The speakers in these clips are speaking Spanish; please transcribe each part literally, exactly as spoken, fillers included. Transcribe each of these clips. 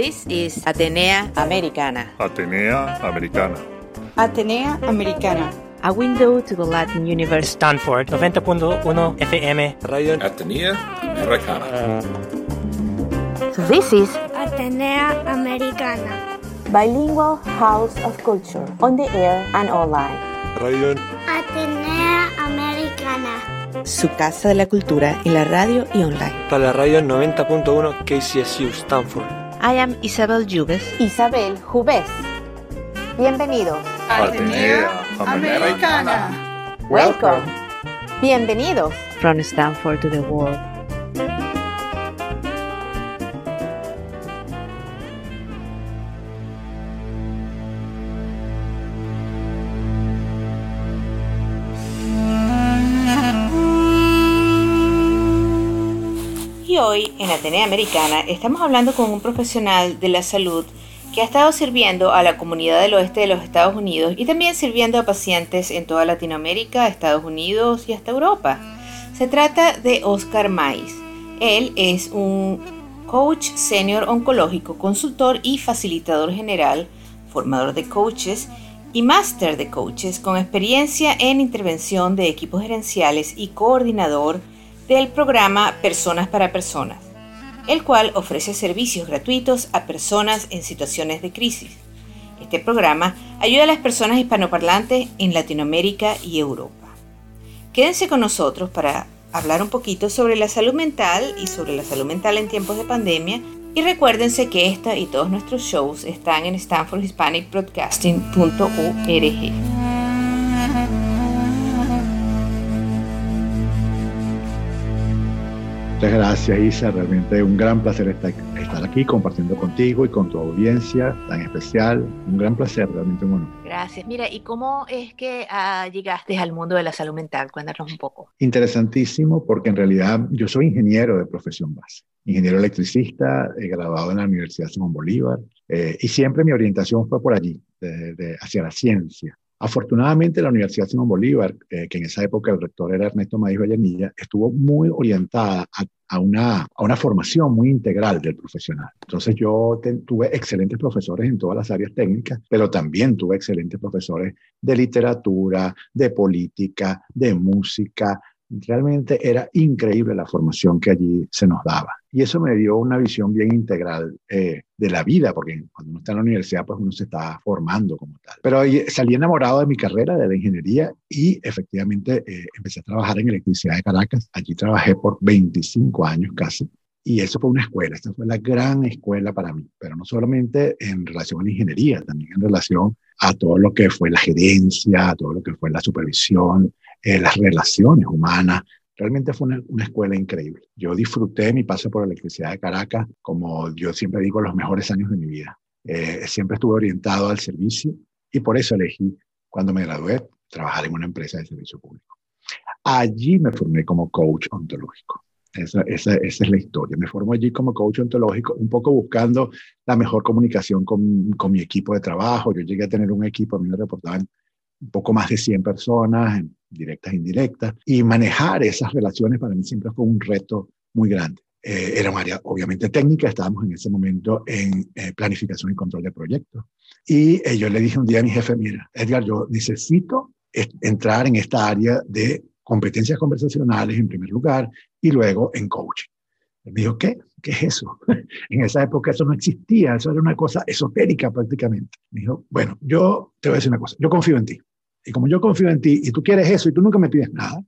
This is Atenea Americana. Atenea Americana. Atenea Americana. A window to the Latin universe. Stanford, noventa punto uno F M. Radio Atenea Americana. This is Atenea Americana. Bilingual House of Culture, on the air and online. Radio Atenea Americana. Su casa de la cultura en la radio y online. Para la radio noventa punto uno K C S U Stanford. I am Isabel Jubes. Isabel Jubes. Bienvenidos. Atenea Americana. Welcome. Bienvenidos. From Stanford to the world. Y hoy en Atenea Americana estamos hablando con un profesional de la salud que ha estado sirviendo a la comunidad del oeste de los Estados Unidos y también sirviendo a pacientes en toda Latinoamérica, Estados Unidos y hasta Europa. Se trata de Oscar Maíz. Él es un coach senior oncológico, consultor y facilitador general, formador de coaches y máster de coaches con experiencia en intervención de equipos gerenciales y coordinador del programa Personas para Personas, el cual ofrece servicios gratuitos a personas en situaciones de crisis. Este programa ayuda a las personas hispanoparlantes en Latinoamérica y Europa. Quédense con nosotros para hablar un poquito sobre la salud mental y sobre la salud mental en tiempos de pandemia, y recuérdense que esta y todos nuestros shows están en stanford hispanic broadcasting punto org. Muchas gracias, Isa, realmente un gran placer estar, estar aquí compartiendo contigo y con tu audiencia tan especial, un gran placer, realmente un honor. Gracias. Mira, ¿y cómo es que uh, llegaste al mundo de la salud mental? Cuéntanos un poco. Interesantísimo, porque en realidad yo soy ingeniero de profesión base, ingeniero electricista, eh, graduado en la Universidad Simón Bolívar, eh, y siempre mi orientación fue por allí, de, de, hacia la ciencia. Afortunadamente, la Universidad Simón Bolívar, eh, que en esa época el rector era Ernesto Maíz Vallenilla, estuvo muy orientada a, a, una, a una formación muy integral del profesional. Entonces yo te, tuve excelentes profesores en todas las áreas técnicas, pero también tuve excelentes profesores de literatura, de política, de música. Realmente era increíble la formación que allí se nos daba. Y eso me dio una visión bien integral eh, de la vida, porque cuando uno está en la universidad, pues uno se está formando como tal. Pero salí enamorado de mi carrera, de la ingeniería, y efectivamente eh, empecé a trabajar en Electricidad de Caracas. Allí trabajé por veinticinco años casi. Y eso fue una escuela, esta fue la gran escuela para mí, pero no solamente en relación a la ingeniería, también en relación a todo lo que fue la gerencia, a todo lo que fue la supervisión, eh, las relaciones humanas. Realmente fue una, una escuela increíble. Yo disfruté mi paso por Electricidad de Caracas, como yo siempre digo, los mejores años de mi vida. Eh, siempre estuve orientado al servicio y por eso elegí, cuando me gradué, trabajar en una empresa de servicio público. Allí me formé como coach ontológico. Esa, esa, esa es la historia. Me formo allí como coach ontológico, un poco buscando la mejor comunicación con, con mi equipo de trabajo. Yo llegué a tener un equipo, a mí me reportaban un poco más de cien personas, directas e indirectas, y manejar esas relaciones para mí siempre fue un reto muy grande. Eh, era un área obviamente técnica, estábamos en ese momento en eh, planificación y control de proyectos. Y eh, yo le dije un día a mi jefe, mira, Edgar, yo necesito est- entrar en esta área de competencias conversacionales en primer lugar y luego en coaching. Él me dijo, ¿qué? ¿Qué es eso? En esa época eso no existía, eso era una cosa esotérica prácticamente. Me dijo, bueno, yo te voy a decir una cosa, yo confío en ti. Y como yo confío en ti y tú quieres eso y tú nunca me pides nada,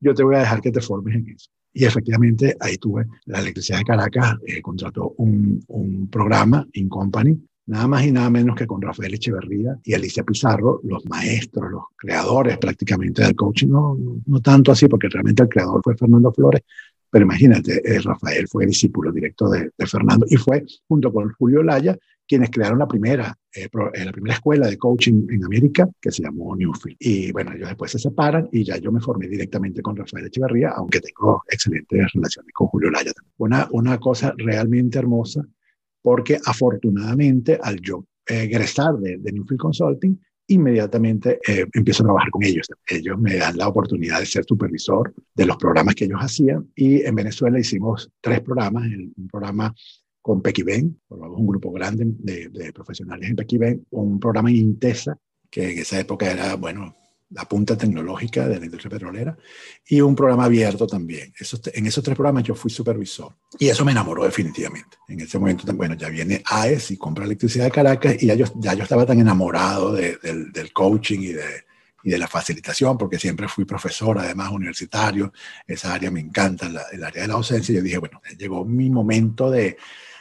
yo te voy a dejar que te formes en eso. Y efectivamente ahí tuve, la Electricidad de Caracas eh, contrató un, un programa in company, nada más y nada menos que con Rafael Echeverría y Alicia Pizarro, los maestros, los creadores prácticamente del coaching. No, no, no tanto así, porque realmente el creador fue Fernando Flores, pero imagínate, eh, Rafael fue discípulo directo de, de Fernando y fue, junto con Julio Laya, quienes crearon la primera, eh, pro, eh, la primera escuela de coaching en América, que se llamó Newfield. Y bueno, ellos después se separan y ya yo me formé directamente con Rafael Echeverría, aunque tengo excelentes relaciones con Julio Laya también. Una, una cosa realmente hermosa, porque afortunadamente al yo eh, egresar de, de Newfield Consulting, inmediatamente eh, empiezo a trabajar con ellos. Ellos me dan la oportunidad de ser supervisor de los programas que ellos hacían, y en Venezuela hicimos tres programas, el, un programa con Pequiven, formamos un grupo grande de, de profesionales en Pequiven, un programa en Intesa, que en esa época era, bueno, la punta tecnológica de la industria petrolera, y un programa abierto también. Esos, en esos tres programas yo fui supervisor, y eso me enamoró definitivamente. En ese momento, bueno, ya viene A E S y compra Electricidad de Caracas, y ya yo, ya yo estaba tan enamorado de, del, del coaching y de, y de la facilitación, porque siempre fui profesor, además universitario, esa área me encanta, la, el área de la docencia, y yo dije, bueno, llegó mi momento de...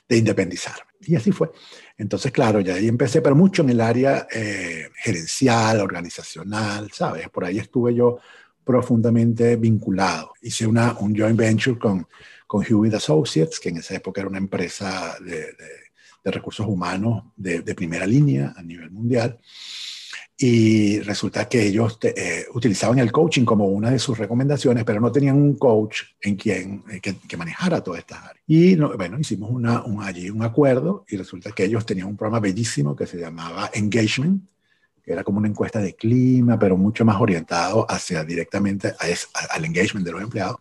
de independizarme. Y así fue. Entonces, claro, ya ahí empecé, pero mucho en el área eh, gerencial, organizacional, ¿sabes? Por ahí estuve yo profundamente vinculado. Hice una, un joint venture con, con Hewitt Associates, que en esa época era una empresa de, de, de recursos humanos de, de primera línea a nivel mundial. Y resulta que ellos te, eh, utilizaban el coaching como una de sus recomendaciones, pero no tenían un coach en quien eh, que, que manejara todas estas áreas. Y no, bueno, hicimos una, un, allí un acuerdo y resulta que ellos tenían un programa bellísimo que se llamaba Engagement, que era como una encuesta de clima, pero mucho más orientado hacia directamente a es, a, al engagement de los empleados.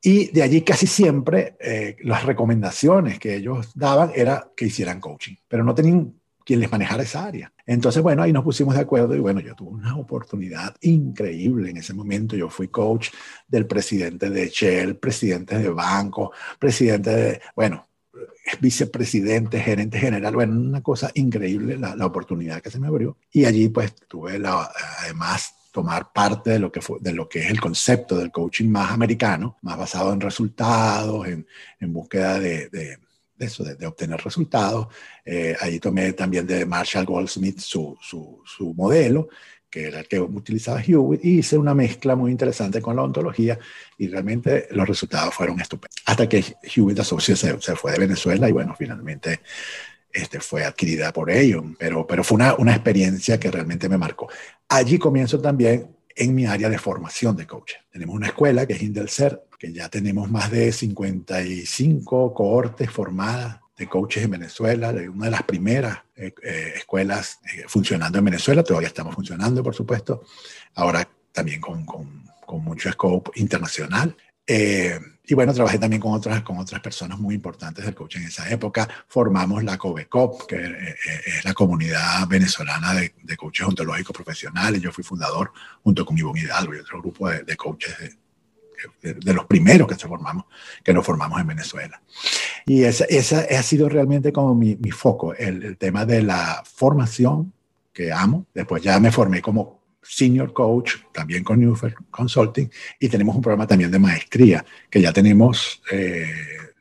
Y de allí casi siempre eh, las recomendaciones que ellos daban era que hicieran coaching, pero no tenían quien les manejara esa área. Entonces, bueno, ahí nos pusimos de acuerdo y bueno, yo tuve una oportunidad increíble en ese momento. Yo fui coach del presidente de Shell, presidente de banco, presidente de, bueno, vicepresidente, gerente general. Bueno, una cosa increíble la, la oportunidad que se me abrió. Y allí pues tuve la, además tomar parte de lo que fue, de lo que es el concepto del coaching más americano, más basado en resultados, en, en búsqueda de... de de eso, de, de obtener resultados. Eh, ahí tomé también de Marshall Goldsmith su, su, su modelo, que era el que utilizaba Hewitt, y hice una mezcla muy interesante con la ontología, y realmente los resultados fueron estupendos. Hasta que Hewitt Associates se, se fue de Venezuela, y bueno, finalmente este, fue adquirida por Aon, pero, pero fue una, una experiencia que realmente me marcó. Allí comienzo también en mi área de formación de coach. Tenemos una escuela que es Indelser, que ya tenemos más de cincuenta y cinco cohortes formadas de coaches en Venezuela, de una de las primeras eh, eh, escuelas eh, funcionando en Venezuela. Todavía estamos funcionando, por supuesto, ahora también con, con, con mucho scope internacional. Eh, y bueno, trabajé también con otras, con otras personas muy importantes del coaching en esa época. Formamos la COVECOP, que es la comunidad venezolana de, de coaches ontológicos profesionales. Yo fui fundador junto con Iván Hidalgo y otro grupo de, de coaches de, De, de los primeros que, se formamos, que nos formamos en Venezuela. Y esa, esa ha sido realmente como mi, mi foco, el, el tema de la formación, que amo. Después ya me formé como senior coach, también con Newfield Consulting, y tenemos un programa también de maestría, que ya tenemos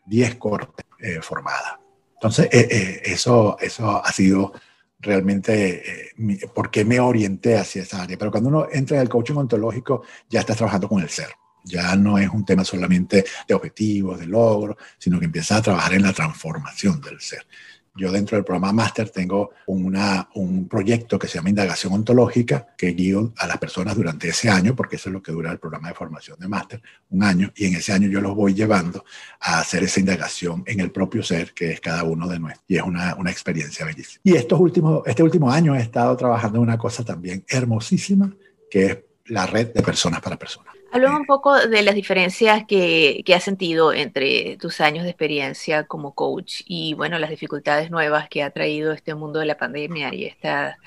diez eh, cortes eh, formadas. Entonces, eh, eh, eso, eso ha sido realmente eh, mi, por qué me orienté hacia esa área. Pero cuando uno entra en el coaching ontológico, ya estás trabajando con el ser. Ya no es un tema solamente de objetivos, de logros, sino que empieza a trabajar en la transformación del ser. Yo dentro del programa Máster tengo una, un proyecto que se llama Indagación Ontológica, que guío a las personas durante ese año, porque eso es lo que dura el programa de formación de Máster, un año, y en ese año yo los voy llevando a hacer esa indagación en el propio ser, que es cada uno de nosotros, y es una, una experiencia bellísima. Y estos últimos, este último año he estado trabajando en una cosa también hermosísima, que es la red de Personas para Personas. Hablamos un poco de las diferencias que, que has sentido entre tus años de experiencia como coach y, bueno, las dificultades nuevas que ha traído este mundo de la pandemia y esta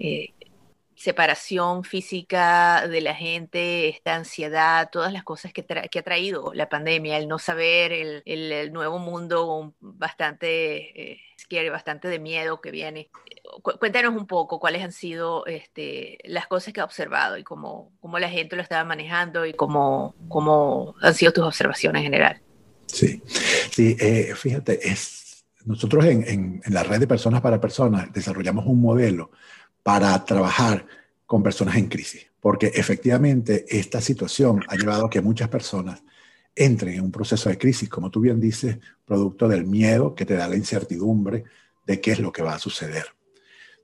eh, separación física de la gente, esta ansiedad, todas las cosas que, tra- que ha traído la pandemia, el no saber, el, el, el nuevo mundo bastante eh, scary, bastante de miedo que viene. Cuéntanos un poco cuáles han sido este, las cosas que has observado y cómo, cómo la gente lo estaba manejando y cómo, cómo han sido tus observaciones en general. Sí, sí eh, fíjate, es, nosotros en, en, en la red de Personas para Personas desarrollamos un modelo para trabajar con personas en crisis, porque efectivamente esta situación ha llevado a que muchas personas entren en un proceso de crisis, como tú bien dices, producto del miedo que te da la incertidumbre de qué es lo que va a suceder.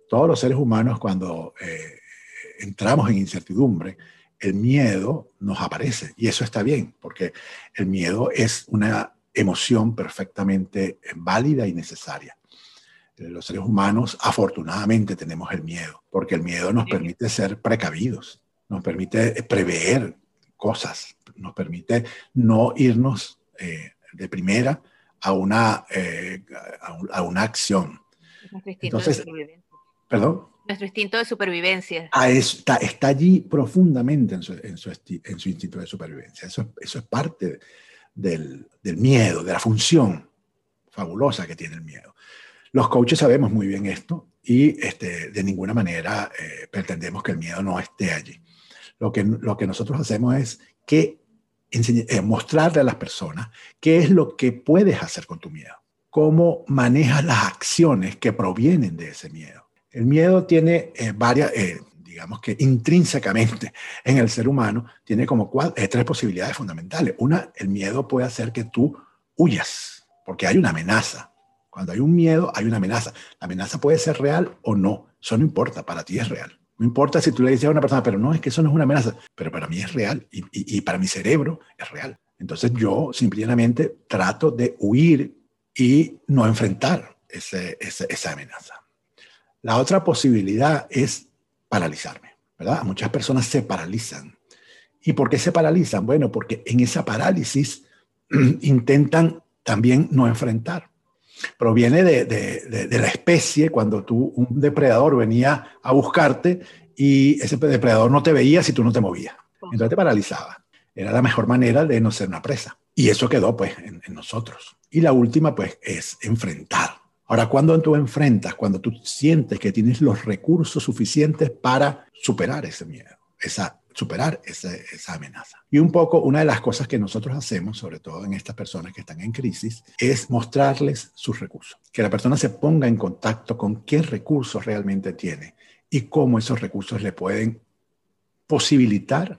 Todos los seres humanos, cuando eh, entramos en incertidumbre, el miedo nos aparece. Y eso está bien, porque el miedo es una emoción perfectamente válida y necesaria. Los seres humanos, afortunadamente, tenemos el miedo, porque el miedo nos permite ser precavidos, nos permite prever cosas, nos permite no irnos eh, de primera a una, eh, a una acción. Nuestro instinto Entonces, de supervivencia. ¿Perdón? Nuestro instinto de supervivencia. Ah, está, está allí profundamente en su, en, su, en su instinto de supervivencia. Eso, eso es parte del, del miedo, de la función fabulosa que tiene el miedo. Los coaches sabemos muy bien esto y este, de ninguna manera eh, pretendemos que el miedo no esté allí. Lo que, lo que nosotros hacemos es que enseñar, eh, mostrarle a las personas qué es lo que puedes hacer con tu miedo, cómo manejas las acciones que provienen de ese miedo. El miedo tiene eh, varias, eh, digamos que intrínsecamente en el ser humano, tiene como cuatro, eh, tres posibilidades fundamentales. Una, el miedo puede hacer que tú huyas, porque hay una amenaza. Cuando hay un miedo, hay una amenaza. La amenaza puede ser real o no. Eso no importa, para ti es real. No importa si tú le dices a una persona, pero no, es que eso no es una amenaza. Pero para mí es real y, y, y para mi cerebro es real. Entonces yo simplemente trato de huir y no enfrentar ese, ese, esa amenaza. La otra posibilidad es paralizarme, ¿verdad? Muchas personas se paralizan. ¿Y por qué se paralizan? Bueno, porque en esa parálisis intentan también no enfrentar. Proviene de, de, de, de la especie, cuando tú, un depredador venía a buscarte y ese depredador no te veía si tú no te movías. Entonces te paralizaba. Era la mejor manera de no ser una presa. Y eso quedó pues en, en nosotros. Y la última pues es enfrentar. Ahora, cuando tú enfrentas, cuando tú sientes que tienes los recursos suficientes para superar ese miedo, esa, superar esa, esa amenaza. Y un poco, una de las cosas que nosotros hacemos, sobre todo en estas personas que están en crisis, es mostrarles sus recursos. Que la persona se ponga en contacto con qué recursos realmente tiene y cómo esos recursos le pueden posibilitar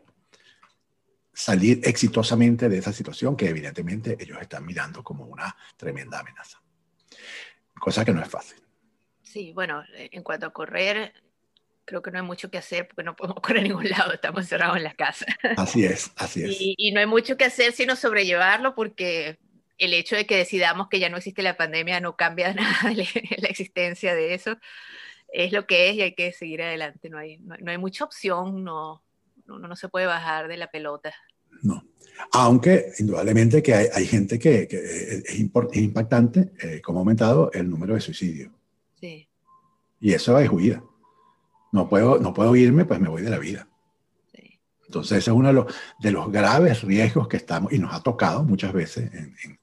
salir exitosamente de esa situación que evidentemente ellos están mirando como una tremenda amenaza. Cosa que no es fácil. Sí, bueno, en cuanto a correr, creo que no hay mucho que hacer porque no podemos correr a ningún lado, estamos encerrados en la casa. Así es, así es. Y, y no hay mucho que hacer sino sobrellevarlo, porque el hecho de que decidamos que ya no existe la pandemia no cambia nada la, la existencia de eso. Es lo que es y hay que seguir adelante. No hay, no, no hay mucha opción, no, no, no se puede bajar de la pelota. No. Aunque indudablemente que hay, hay gente que, que es, import, es impactante, eh, como ha aumentado el número de suicidios. Sí. Y eso es huida. No puedo, no puedo irme, pues me voy de la vida. Sí. Entonces ese es uno de los, de los graves riesgos que estamos, y nos ha tocado muchas veces en, en,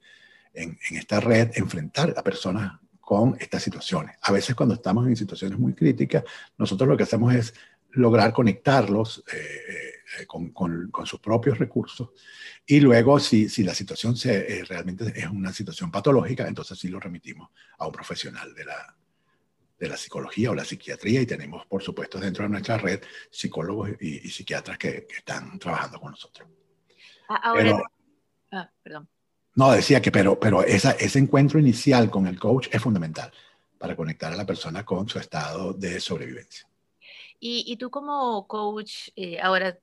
en, en esta red, enfrentar a personas con estas situaciones. A veces cuando estamos en situaciones muy críticas, nosotros lo que hacemos es lograr conectarlos eh, Con, con, con sus propios recursos, y luego si, si la situación se, eh, realmente es una situación patológica, entonces sí lo remitimos a un profesional de la, de la psicología o la psiquiatría, y tenemos por supuesto dentro de nuestra red psicólogos y, y psiquiatras que, que están trabajando con nosotros. Ah, ahora, pero, ah, perdón. No, decía que pero, pero esa, ese encuentro inicial con el coach es fundamental para conectar a la persona con su estado de sobrevivencia. Y, y tú como coach, eh, ahora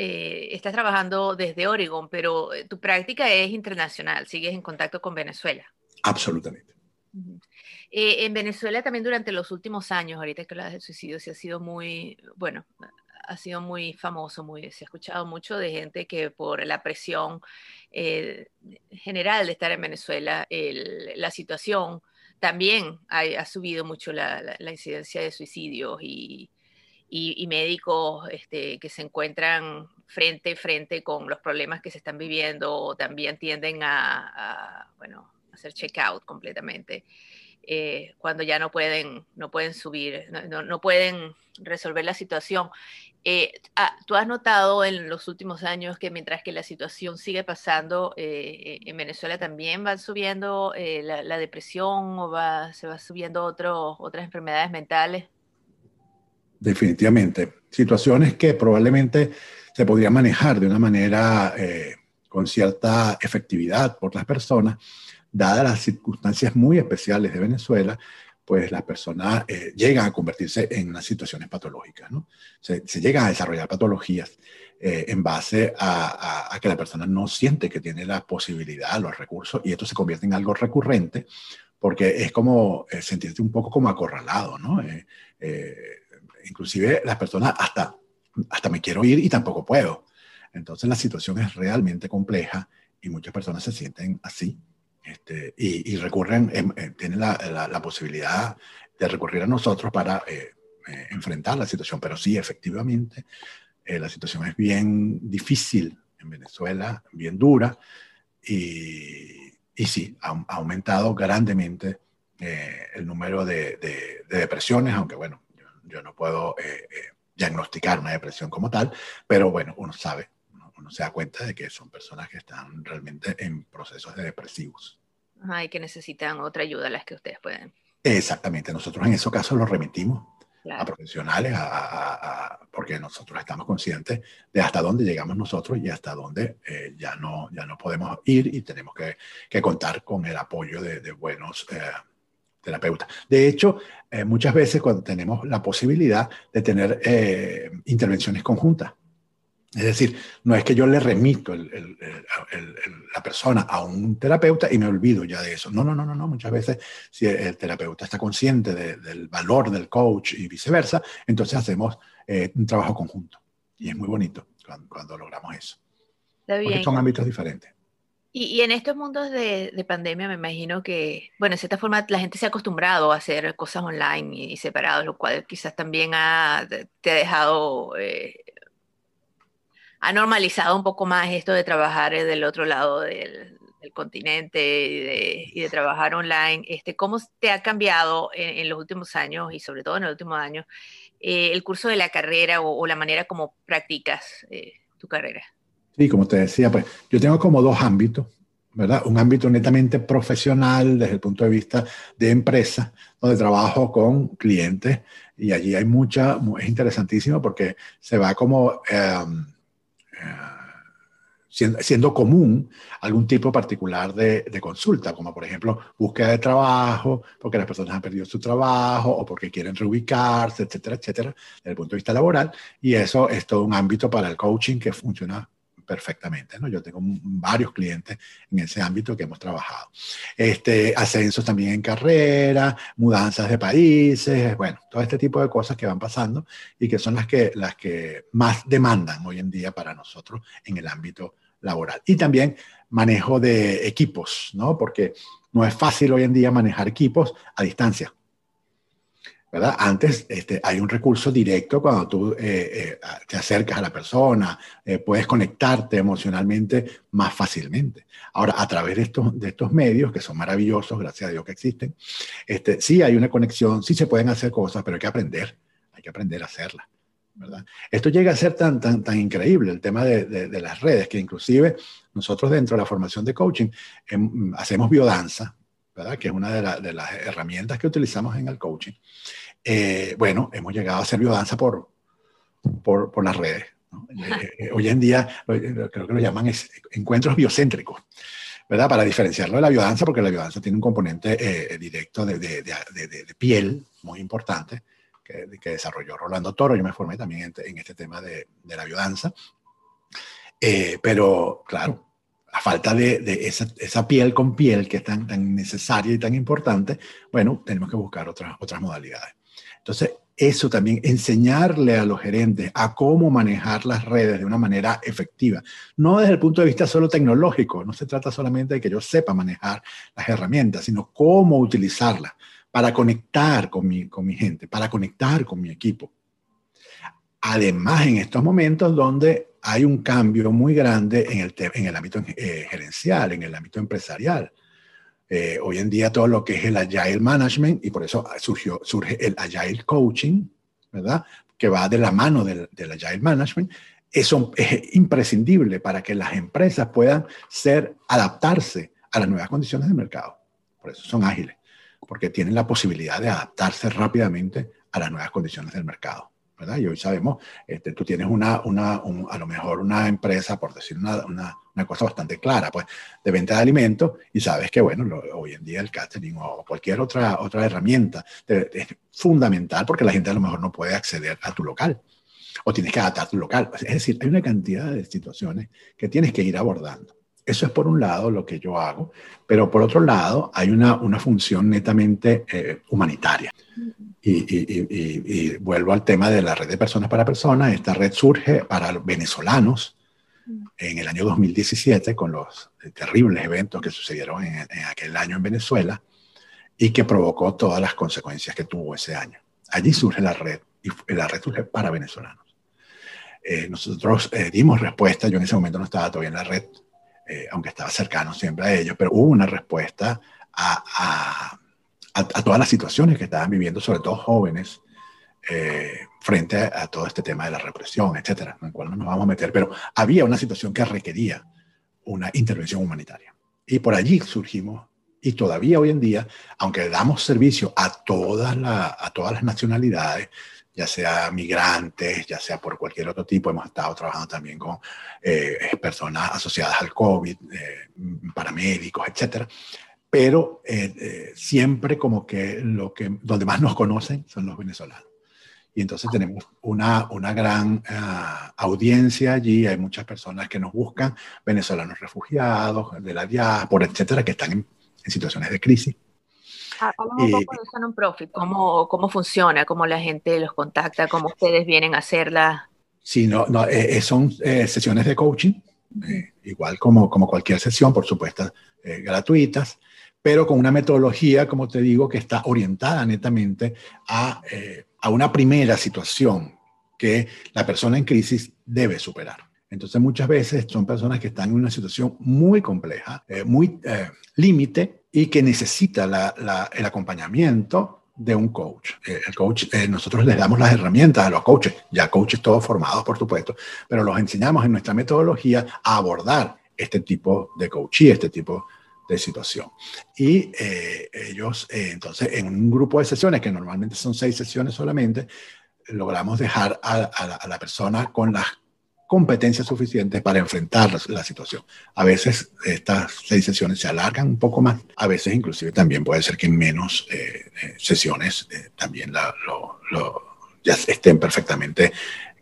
Eh, estás trabajando desde Oregón, pero tu práctica es internacional, sigues en contacto con Venezuela. Absolutamente. Uh-huh. eh, en Venezuela también durante los últimos años, ahorita que hablas del suicidio, se ha sido muy, bueno, ha sido muy famoso, muy, se ha escuchado mucho de gente que por la presión eh, general de estar en Venezuela, el, la situación también ha, ha subido mucho la, la, la incidencia de suicidios y Y, y médicos este, que se encuentran frente a frente con los problemas que se están viviendo, o también tienden a, a bueno, hacer check-out completamente, eh, cuando ya no pueden, no pueden subir, no, no, no pueden resolver la situación. Eh, ¿Tú has notado en los últimos años que mientras que la situación sigue pasando, eh, en Venezuela también van subiendo eh, la, la depresión, o va, se va subiendo otro, otras enfermedades mentales? Definitivamente. Situaciones que probablemente se podrían manejar de una manera eh, con cierta efectividad por las personas, dadas las circunstancias muy especiales de Venezuela, pues las personas eh, llegan a convertirse en unas situaciones patológicas, ¿no? Se, se llegan a desarrollar patologías eh, en base a, a, a que la persona no siente que tiene la posibilidad, los recursos, y esto se convierte en algo recurrente, porque es como eh, sentirte un poco como acorralado, ¿no? Eh, eh, Inclusive las personas hasta, hasta me quiero ir y tampoco puedo. Entonces la situación es realmente compleja y muchas personas se sienten así este, y, y recurren, eh, tienen la, la, la posibilidad de recurrir a nosotros para eh, eh, enfrentar la situación. Pero sí, efectivamente, eh, la situación es bien difícil en Venezuela, bien dura, y, y sí, ha, ha aumentado grandemente eh, el número de, de, de depresiones, aunque bueno, yo, yo no puedo eh, eh, diagnosticar una depresión como tal, pero bueno, uno sabe, uno, uno se da cuenta de que son personas que están realmente en procesos de depresivos. Ajá, y que necesitan otra ayuda a las que ustedes pueden. Exactamente, nosotros en esos casos los remitimos claro. a profesionales, a, a, a, porque nosotros estamos conscientes de hasta dónde llegamos nosotros y hasta dónde eh, ya, no, ya no podemos ir, y tenemos que, que contar con el apoyo de, de buenos eh, terapeutas. De hecho, eh, muchas veces cuando tenemos la posibilidad de tener eh, intervenciones conjuntas, es decir, no es que yo le remito el, el, el, el, la persona a un terapeuta y me olvido ya de eso. No, no, no, no. no. Muchas veces si el, el terapeuta está consciente de, del valor del coach y viceversa, entonces hacemos eh, un trabajo conjunto. Y es muy bonito cuando, cuando logramos eso. Está bien. Porque son ámbitos diferentes. Y, y en estos mundos de, de pandemia me imagino que, bueno, de cierta forma la gente se ha acostumbrado a hacer cosas online y, y separados, lo cual quizás también ha, te ha dejado... Eh, ha normalizado un poco más esto de trabajar del otro lado del, del continente y de, y de trabajar online. Este, ¿Cómo te ha cambiado en, en los últimos años, y sobre todo en los últimos años, eh, el curso de la carrera o, o la manera como practicas eh, tu carrera? Sí, como te decía, pues yo tengo como dos ámbitos, ¿verdad? Un ámbito netamente profesional desde el punto de vista de empresa, donde trabajo con clientes, y allí hay mucha, es interesantísimo porque se va como... Eh, Siendo, siendo común algún tipo particular de, de consulta, como por ejemplo búsqueda de trabajo, porque las personas han perdido su trabajo o porque quieren reubicarse, etcétera, etcétera, desde el punto de vista laboral, y eso es todo un ámbito para el coaching que funciona perfectamente, ¿no? Yo tengo varios clientes en ese ámbito que hemos trabajado. Este, ascensos también en carrera, mudanzas de países, bueno, todo este tipo de cosas que van pasando y que son las que, las que más demandan hoy en día para nosotros en el ámbito laboral. Y también manejo de equipos, ¿no? Porque no es fácil hoy en día manejar equipos a distancia, ¿verdad? Antes este, hay un recurso directo cuando tú eh, eh, te acercas a la persona, eh, puedes conectarte emocionalmente más fácilmente. Ahora, a través de estos, de estos medios, que son maravillosos, gracias a Dios que existen, este, sí hay una conexión, sí se pueden hacer cosas, pero hay que aprender, hay que aprender a hacerlas, ¿verdad? Esto llega a ser tan, tan, tan increíble, el tema de, de, de las redes, que inclusive nosotros dentro de la formación de coaching eh, hacemos biodanza, ¿verdad? Que es una de, la, de las herramientas que utilizamos en el coaching. Eh, bueno, hemos llegado a hacer biodanza por, por, por las redes, ¿no? Eh, hoy en día creo que lo llaman es, encuentros biocéntricos, ¿verdad? Para diferenciarlo de la biodanza, porque la biodanza tiene un componente eh, directo de, de, de, de, de piel muy importante que, que desarrolló Rolando Toro. Yo me formé también en, en este tema de, de la biodanza. Eh, pero, claro, a falta de, de esa, esa piel con piel que es tan, tan necesaria y tan importante, bueno, tenemos que buscar otras, otras modalidades. Entonces, eso también, enseñarle a los gerentes a cómo manejar las redes de una manera efectiva. No desde el punto de vista solo tecnológico, no se trata solamente de que yo sepa manejar las herramientas, sino cómo utilizarlas para conectar con mi, con mi gente, para conectar con mi equipo. Además, en estos momentos donde hay un cambio muy grande en el, en el ámbito eh, gerencial, en el ámbito empresarial. Eh, hoy en día todo lo que es el Agile Management, y por eso surgió, surge el Agile Coaching, ¿verdad? Que va de la mano del, del Agile Management. Eso es imprescindible para que las empresas puedan ser, adaptarse a las nuevas condiciones del mercado. Por eso son ágiles, porque tienen la posibilidad de adaptarse rápidamente a las nuevas condiciones del mercado, ¿verdad? Y hoy sabemos, este, tú tienes una, una un, a lo mejor una empresa, por decir una, una, una cosa bastante clara, pues, de venta de alimentos, y sabes que, bueno, lo, hoy en día el catering o cualquier otra, otra herramienta te, es fundamental porque la gente a lo mejor no puede acceder a tu local, o tienes que adaptar tu local. Es decir, hay una cantidad de situaciones que tienes que ir abordando. Eso es por un lado lo que yo hago, pero por otro lado hay una, una función netamente eh, humanitaria. Y, y, y, y, y vuelvo al tema de la red de personas para personas. Esta red surge para venezolanos en el año dos mil diecisiete con los terribles eventos que sucedieron en, en aquel año en Venezuela y que provocó todas las consecuencias que tuvo ese año. Allí surge la red, y la red surge para venezolanos. Eh, nosotros eh, dimos respuesta, yo en ese momento no estaba todavía en la red, eh, aunque estaba cercano siempre a ellos, pero hubo una respuesta a, a, a, a todas las situaciones que estaban viviendo, sobre todo jóvenes, eh, frente a, a todo este tema de la represión, etcétera, en el cual no nos vamos a meter, pero había una situación que requería una intervención humanitaria. Y por allí surgimos. Y todavía hoy en día, aunque damos servicio a todas, la, a todas las nacionalidades, ya sea migrantes, ya sea por cualquier otro tipo, hemos estado trabajando también con eh, personas asociadas al COVID, eh, paramédicos, etcétera. Pero eh, eh, siempre como que, lo que donde más nos conocen son los venezolanos. Y entonces tenemos una, una gran uh, audiencia allí. Hay muchas personas que nos buscan, venezolanos refugiados, de la diáspora, etcétera, que están en en situaciones de crisis. Hablamos un poco de non-profit, ¿cómo, cómo funciona, cómo la gente los contacta, cómo ustedes vienen a hacerlas? Sí, no, no, eh, son eh, sesiones de coaching, eh, igual como, como cualquier sesión, por supuesto, eh, gratuitas, pero con una metodología, como te digo, que está orientada netamente a, eh, a una primera situación que la persona en crisis debe superar. Entonces muchas veces son personas que están en una situación muy compleja, eh, muy eh, límite y que necesita la, la, el acompañamiento de un coach. Eh, el coach eh, nosotros les damos las herramientas a los coaches, ya coaches todos formados por supuesto, pero los enseñamos en nuestra metodología a abordar este tipo de coaching, este tipo de situación. Y eh, ellos eh, entonces en un grupo de sesiones, que normalmente son seis sesiones solamente, logramos dejar a, a, la, a la persona con las competencias suficientes para enfrentar la, la situación. A veces estas seis sesiones se alargan un poco más, a veces inclusive también puede ser que en menos eh, sesiones eh, también la, lo, lo, ya estén perfectamente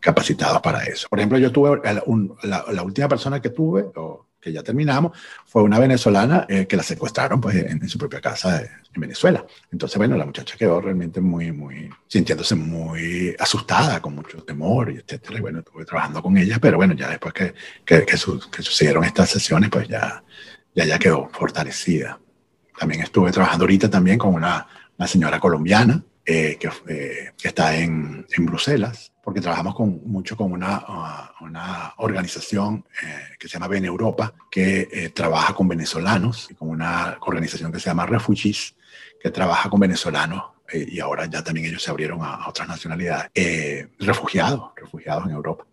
capacitados para eso. Por ejemplo, yo tuve, un, la, la última persona que tuve, o que ya terminamos, fue una venezolana eh, que la secuestraron pues, en, en su propia casa eh, en Venezuela. Entonces, bueno, la muchacha quedó realmente muy, muy, sintiéndose muy asustada, con mucho temor, y etcétera. Y bueno, estuve trabajando con ella, pero bueno, ya después que, que, que, su, que sucedieron estas sesiones, pues ya, ya, ya quedó fortalecida. También estuve trabajando ahorita también con una, una señora colombiana eh, que, eh, que está en, en Bruselas, porque trabajamos con, mucho con una, uh, una organización eh, que se llama Veneuropa, que eh, trabaja con venezolanos, y con una organización que se llama Refugis, que trabaja con venezolanos, eh, y ahora ya también ellos se abrieron a, a otras nacionalidades, eh, refugiados, refugiados en Europa.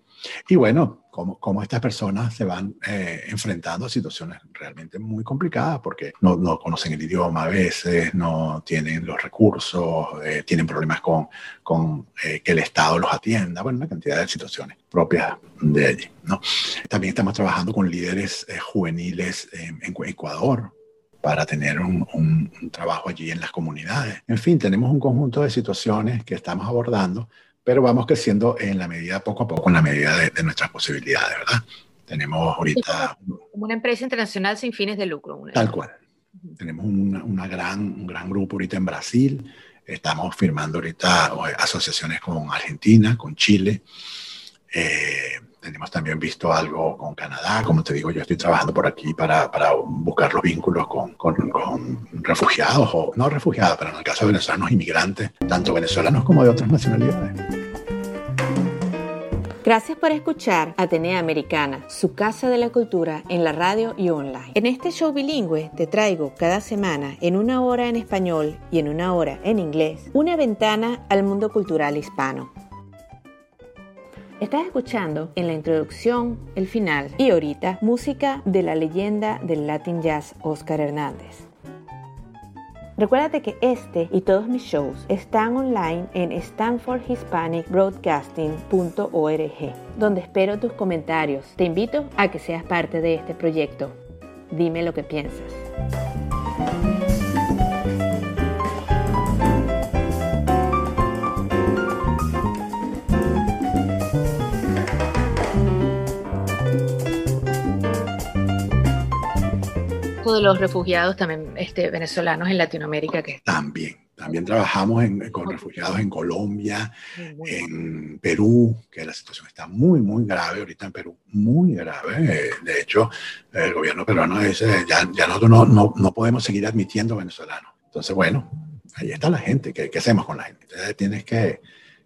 Y bueno, cómo, cómo estas personas se van eh, enfrentando a situaciones realmente muy complicadas, porque no, no conocen el idioma a veces, no tienen los recursos, eh, tienen problemas con, con eh, que el Estado los atienda, bueno, una cantidad de situaciones propias de allí, ¿no? También estamos trabajando con líderes eh, juveniles eh, en Ecuador, para tener un, un, un trabajo allí en las comunidades. En fin, tenemos un conjunto de situaciones que estamos abordando, pero vamos creciendo en la medida, poco a poco, en la medida de, de nuestras posibilidades, ¿verdad? Tenemos ahorita... Como una empresa internacional sin fines de lucro. Una tal cual. Uh-huh. Tenemos una, una gran, un gran grupo ahorita en Brasil, estamos firmando ahorita asociaciones con Argentina, con Chile, eh, tenemos también visto algo con Canadá, como te digo, yo estoy trabajando por aquí para, para buscar los vínculos con, con, con refugiados, o no refugiados, pero en el caso de venezolanos, inmigrantes, tanto venezolanos como de otras nacionalidades. Gracias por escuchar Atenea Americana, su casa de la cultura en la radio y online. En este show bilingüe te traigo cada semana, en una hora en español y en una hora en inglés, una ventana al mundo cultural hispano. Estás escuchando en la introducción, el final y ahorita música de la leyenda del Latin Jazz Oscar Hernández. Recuérdate que este y todos mis shows están online en stanford hispanic broadcasting punto org, donde espero tus comentarios. Te invito a que seas parte de este proyecto. Dime lo que piensas. De los refugiados también este, venezolanos en Latinoamérica. Que... También, También trabajamos en, con refugiados en Colombia, en Perú, que la situación está muy, muy grave ahorita en Perú, muy grave. Eh, de hecho, el gobierno peruano dice, ya, ya nosotros no, no, no podemos seguir admitiendo venezolanos. Entonces, bueno, ahí está la gente. ¿Qué, qué hacemos con la gente? Entonces, tienes que,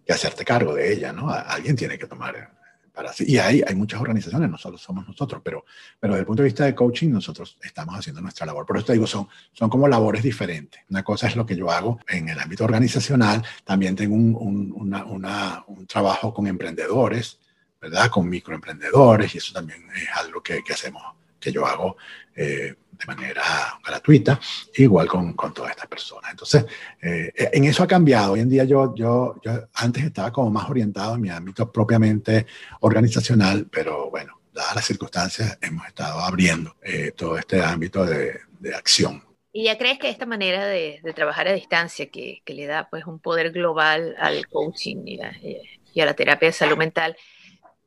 que hacerte cargo de ella, ¿no? Alguien tiene que tomar... Para, y hay, hay muchas organizaciones, no solo somos nosotros, pero, pero desde el punto de vista de coaching nosotros estamos haciendo nuestra labor. Por eso te digo, son, son como labores diferentes. Una cosa es lo que yo hago en el ámbito organizacional, también tengo un, un, una, una, un trabajo con emprendedores, ¿verdad? Con microemprendedores, y eso también es algo que, que hacemos, que yo hago eh, de manera gratuita, igual con, con todas estas personas. Entonces, eh, en eso ha cambiado. Hoy en día yo, yo, yo antes estaba como más orientado en mi ámbito propiamente organizacional, pero bueno, dadas las circunstancias, hemos estado abriendo eh, todo este ámbito de, de acción. ¿Y ya crees que esta manera de, de trabajar a distancia que, que le da pues un poder global al coaching y a, y a la terapia de salud mental,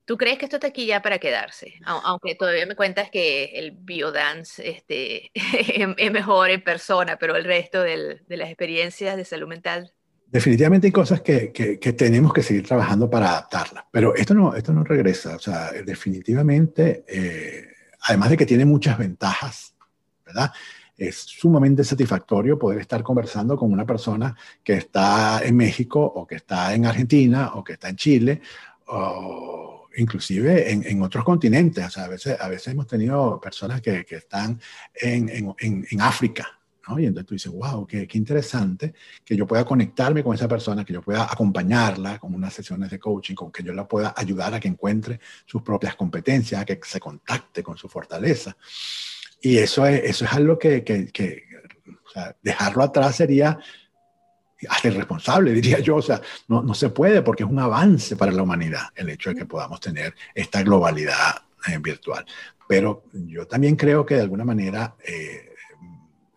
tú crees que esto está aquí ya para quedarse? Aunque todavía me cuentas que el biodance este, es mejor en persona, pero el resto del, de las experiencias de salud mental... Definitivamente hay cosas que, que, que tenemos que seguir trabajando para adaptarlas, pero esto no, esto no regresa. O sea, definitivamente, eh, además de que tiene muchas ventajas, ¿verdad? Es sumamente satisfactorio poder estar conversando con una persona que está en México, o que está en Argentina, o que está en Chile, o... inclusive en, en otros continentes. O sea, a veces, a veces hemos tenido personas que, que están en, en, en, en África, ¿no? Y entonces tú dices, wow, qué, qué interesante que yo pueda conectarme con esa persona, que yo pueda acompañarla con unas sesiones de coaching, con que yo la pueda ayudar a que encuentre sus propias competencias, a que se contacte con su fortaleza. Y eso es, eso es algo que, que, que o sea, dejarlo atrás sería... hasta irresponsable, diría yo. O sea, no, no se puede, porque es un avance para la humanidad el hecho de que podamos tener esta globalidad eh, virtual. Pero yo también creo que de alguna manera, eh,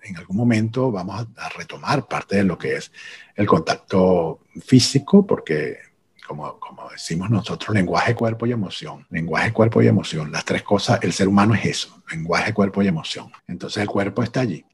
en algún momento vamos a, a retomar parte de lo que es el contacto físico, porque como, como decimos nosotros, lenguaje, cuerpo y emoción. Lenguaje, cuerpo y emoción. Las tres cosas, el ser humano es eso, lenguaje, cuerpo y emoción. Entonces el cuerpo está allí.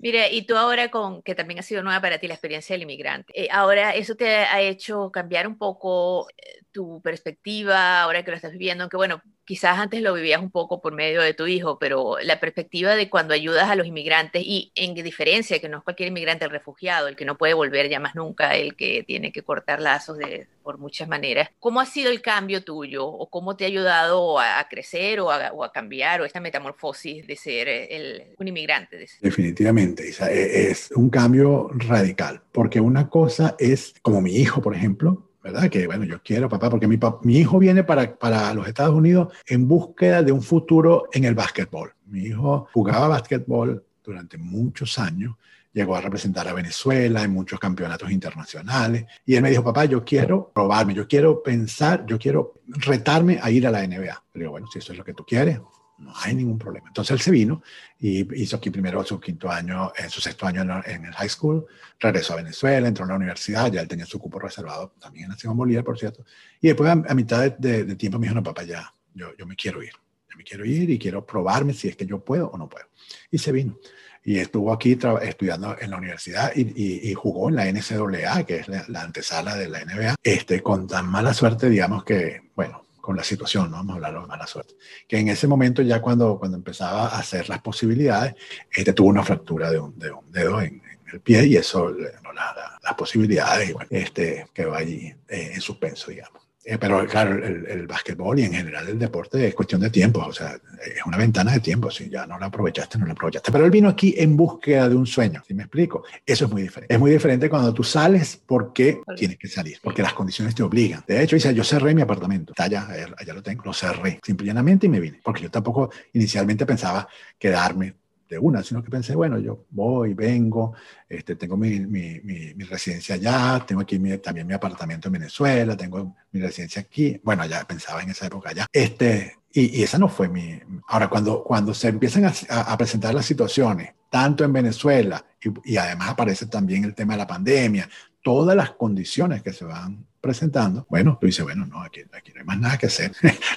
Mira, y tú ahora, con que también ha sido nueva para ti la experiencia del inmigrante, eh, ahora eso te ha hecho cambiar un poco eh, tu perspectiva, ahora que lo estás viviendo, aunque bueno, quizás antes lo vivías un poco por medio de tu hijo, pero la perspectiva de cuando ayudas a los inmigrantes, y en diferencia que no es cualquier inmigrante, el refugiado, el que no puede volver ya más nunca, el que tiene que cortar lazos de, por muchas maneras, ¿cómo ha sido el cambio tuyo? ¿O cómo te ha ayudado a, a crecer o a, o a cambiar, o esta metamorfosis de ser el, un inmigrante? Definitivamente, Isa, es un cambio radical, porque una cosa es, como mi hijo, por ejemplo, ¿verdad? Que bueno, yo quiero, papá, porque mi, pap- mi hijo viene para, para los Estados Unidos en búsqueda de un futuro en el básquetbol. Mi hijo jugaba básquetbol durante muchos años, llegó a representar a Venezuela en muchos campeonatos internacionales, y él me dijo, papá, yo quiero probarme, yo quiero pensar, yo quiero retarme a ir a la N B A. Le digo, bueno, si eso es lo que tú quieres, no hay ningún problema. Entonces él se vino y hizo aquí primero su quinto año, en su sexto año en el high school, regresó a Venezuela, entró a la universidad, ya él tenía su cupo reservado también en la Simón Bolívar, por cierto. Y después a, a mitad de, de, de tiempo me dijo, no, papá, ya, yo, yo me quiero ir. Yo me quiero ir y quiero probarme si es que yo puedo o no puedo. Y se vino. Y estuvo aquí tra- estudiando en la universidad y, y, y jugó en la N C A A, que es la, la antesala de la N B A, este, con tan mala suerte, digamos que, bueno, con la situación, no vamos a hablar de mala suerte, que en ese momento ya cuando, cuando empezaba a hacer las posibilidades, este tuvo una fractura de un, de un dedo en, en el pie, y eso no la, la, las posibilidades, y bueno, este quedó allí eh, en suspenso, digamos. Eh, pero claro, el, el básquetbol y en general el deporte es cuestión de tiempo, o sea, es una ventana de tiempo, si ya no la aprovechaste, no la aprovechaste. Pero él vino aquí en búsqueda de un sueño, ¿sí me explico? Eso es muy diferente. Es muy diferente cuando tú sales porque tienes que salir, porque las condiciones te obligan. De hecho, dice, yo cerré mi apartamento, está allá, allá lo tengo, lo cerré, simplemente, y me vine, porque yo tampoco inicialmente pensaba quedarme de una, sino que pensé, bueno, yo voy, vengo, este, tengo mi, mi, mi, mi residencia allá, tengo aquí mi, también mi apartamento en Venezuela, tengo mi residencia aquí, bueno, ya pensaba en esa época ya, este, y, y esa no fue mi... Ahora, cuando, cuando se empiezan a, a presentar las situaciones, tanto en Venezuela, y, y además aparece también el tema de la pandemia, todas las condiciones que se van presentando, bueno, tú dices, bueno, no, aquí, aquí no hay más nada que hacer,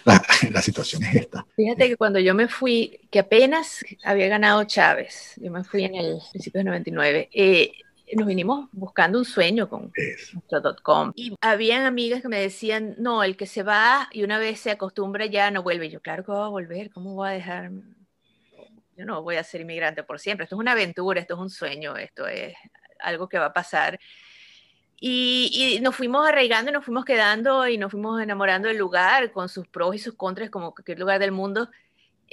la, la situación es esta. Fíjate que cuando yo me fui, que apenas había ganado Chávez, yo me fui en el principio del noventa y nueve, eh, nos vinimos buscando un sueño con nuestro punto com. Y habían amigas que me decían, no, el que se va y una vez se acostumbra ya no vuelve. Y yo, claro que voy a volver, ¿cómo voy a dejar? Yo no voy a ser inmigrante por siempre. Esto es una aventura, esto es un sueño, esto es algo que va a pasar. Y, y nos fuimos arraigando y nos fuimos quedando y nos fuimos enamorando del lugar con sus pros y sus contras como cualquier lugar del mundo.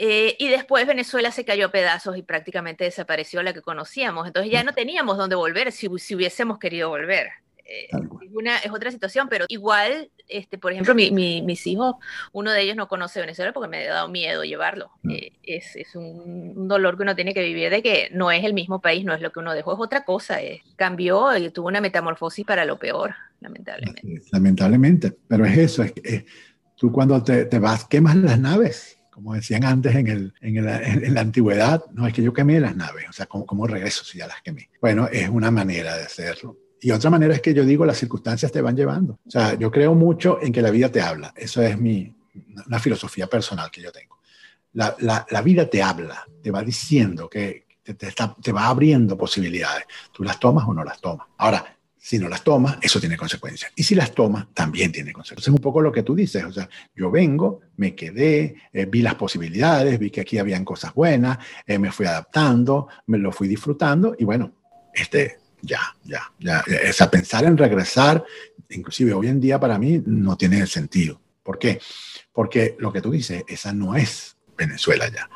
Eh, y después Venezuela se cayó a pedazos y prácticamente desapareció la que conocíamos. Entonces ya no teníamos dónde volver si, si hubiésemos querido volver. Eh, es, una, es otra situación, pero igual, este, por ejemplo, mi, mi, mis hijos, uno de ellos no conoce Venezuela porque me ha dado miedo llevarlo. Eh, es es un, un dolor que uno tiene que vivir de que no es el mismo país, no es lo que uno dejó, es otra cosa. Eh. Cambió y tuvo una metamorfosis para lo peor, lamentablemente. Lamentablemente, pero es eso. Es que, eh, tú cuando te, te vas, quemas las naves. Como decían antes en, el, en, el, en la antigüedad, no es que yo quemé las naves, o sea, ¿cómo, cómo regreso si ya las quemé? Bueno, es una manera de hacerlo. Y otra manera es que yo digo, las circunstancias te van llevando. O sea, yo creo mucho en que la vida te habla. Eso es mi, una filosofía personal que yo tengo. La, la, la vida te habla, te va diciendo que te, te, está, te va abriendo posibilidades. Tú las tomas o no las tomas. Ahora, si no las tomas, eso tiene consecuencias. Y si las tomas, también tiene consecuencias. Es un poco lo que tú dices. O sea, yo vengo, me quedé, eh, vi las posibilidades, vi que aquí habían cosas buenas, eh, me fui adaptando, me lo fui disfrutando. Y bueno, este, ya, ya, ya. O sea, pensar en regresar, inclusive hoy en día para mí, no tiene sentido. ¿Por qué? Porque lo que tú dices, esa no es Venezuela ya.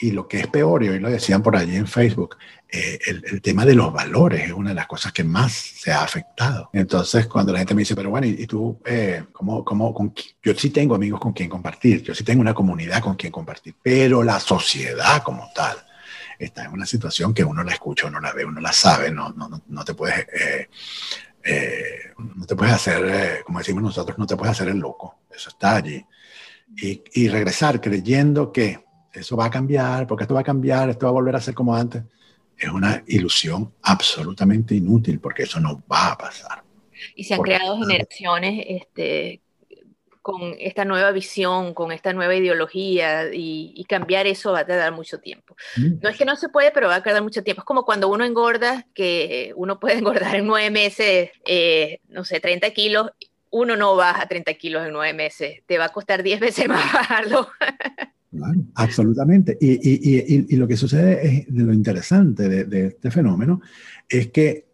Y lo que es peor, y hoy lo decían por allí en Facebook, eh, el, el tema de los valores es una de las cosas que más se ha afectado. Entonces, cuando la gente me dice, pero bueno, ¿y, y tú eh, cómo, cómo, con quién? Yo sí tengo amigos con quien compartir, yo sí tengo una comunidad con quien compartir, pero la sociedad como tal está en una situación que uno la escucha, uno la ve, uno la sabe, no, no, no, no te puedes... Eh, eh, no te puedes hacer, eh, como decimos nosotros, no te puedes hacer el loco, eso está allí. Y, y regresar creyendo que eso va a cambiar, porque esto va a cambiar, esto va a volver a ser como antes. Es una ilusión absolutamente inútil, porque eso no va a pasar. Y se han porque creado generaciones este, con esta nueva visión, con esta nueva ideología, y, y cambiar eso va a tardar mucho tiempo. Mm. No es que no se puede, pero va a tardar mucho tiempo. Es como cuando uno engorda, que uno puede engordar en nueve meses, eh, no sé, treinta kilos, uno no baja treinta kilos en nueve meses. Te va a costar diez veces más bajarlo. Claro, absolutamente. Y, y, y, y lo que sucede es de lo interesante de, de este fenómeno es que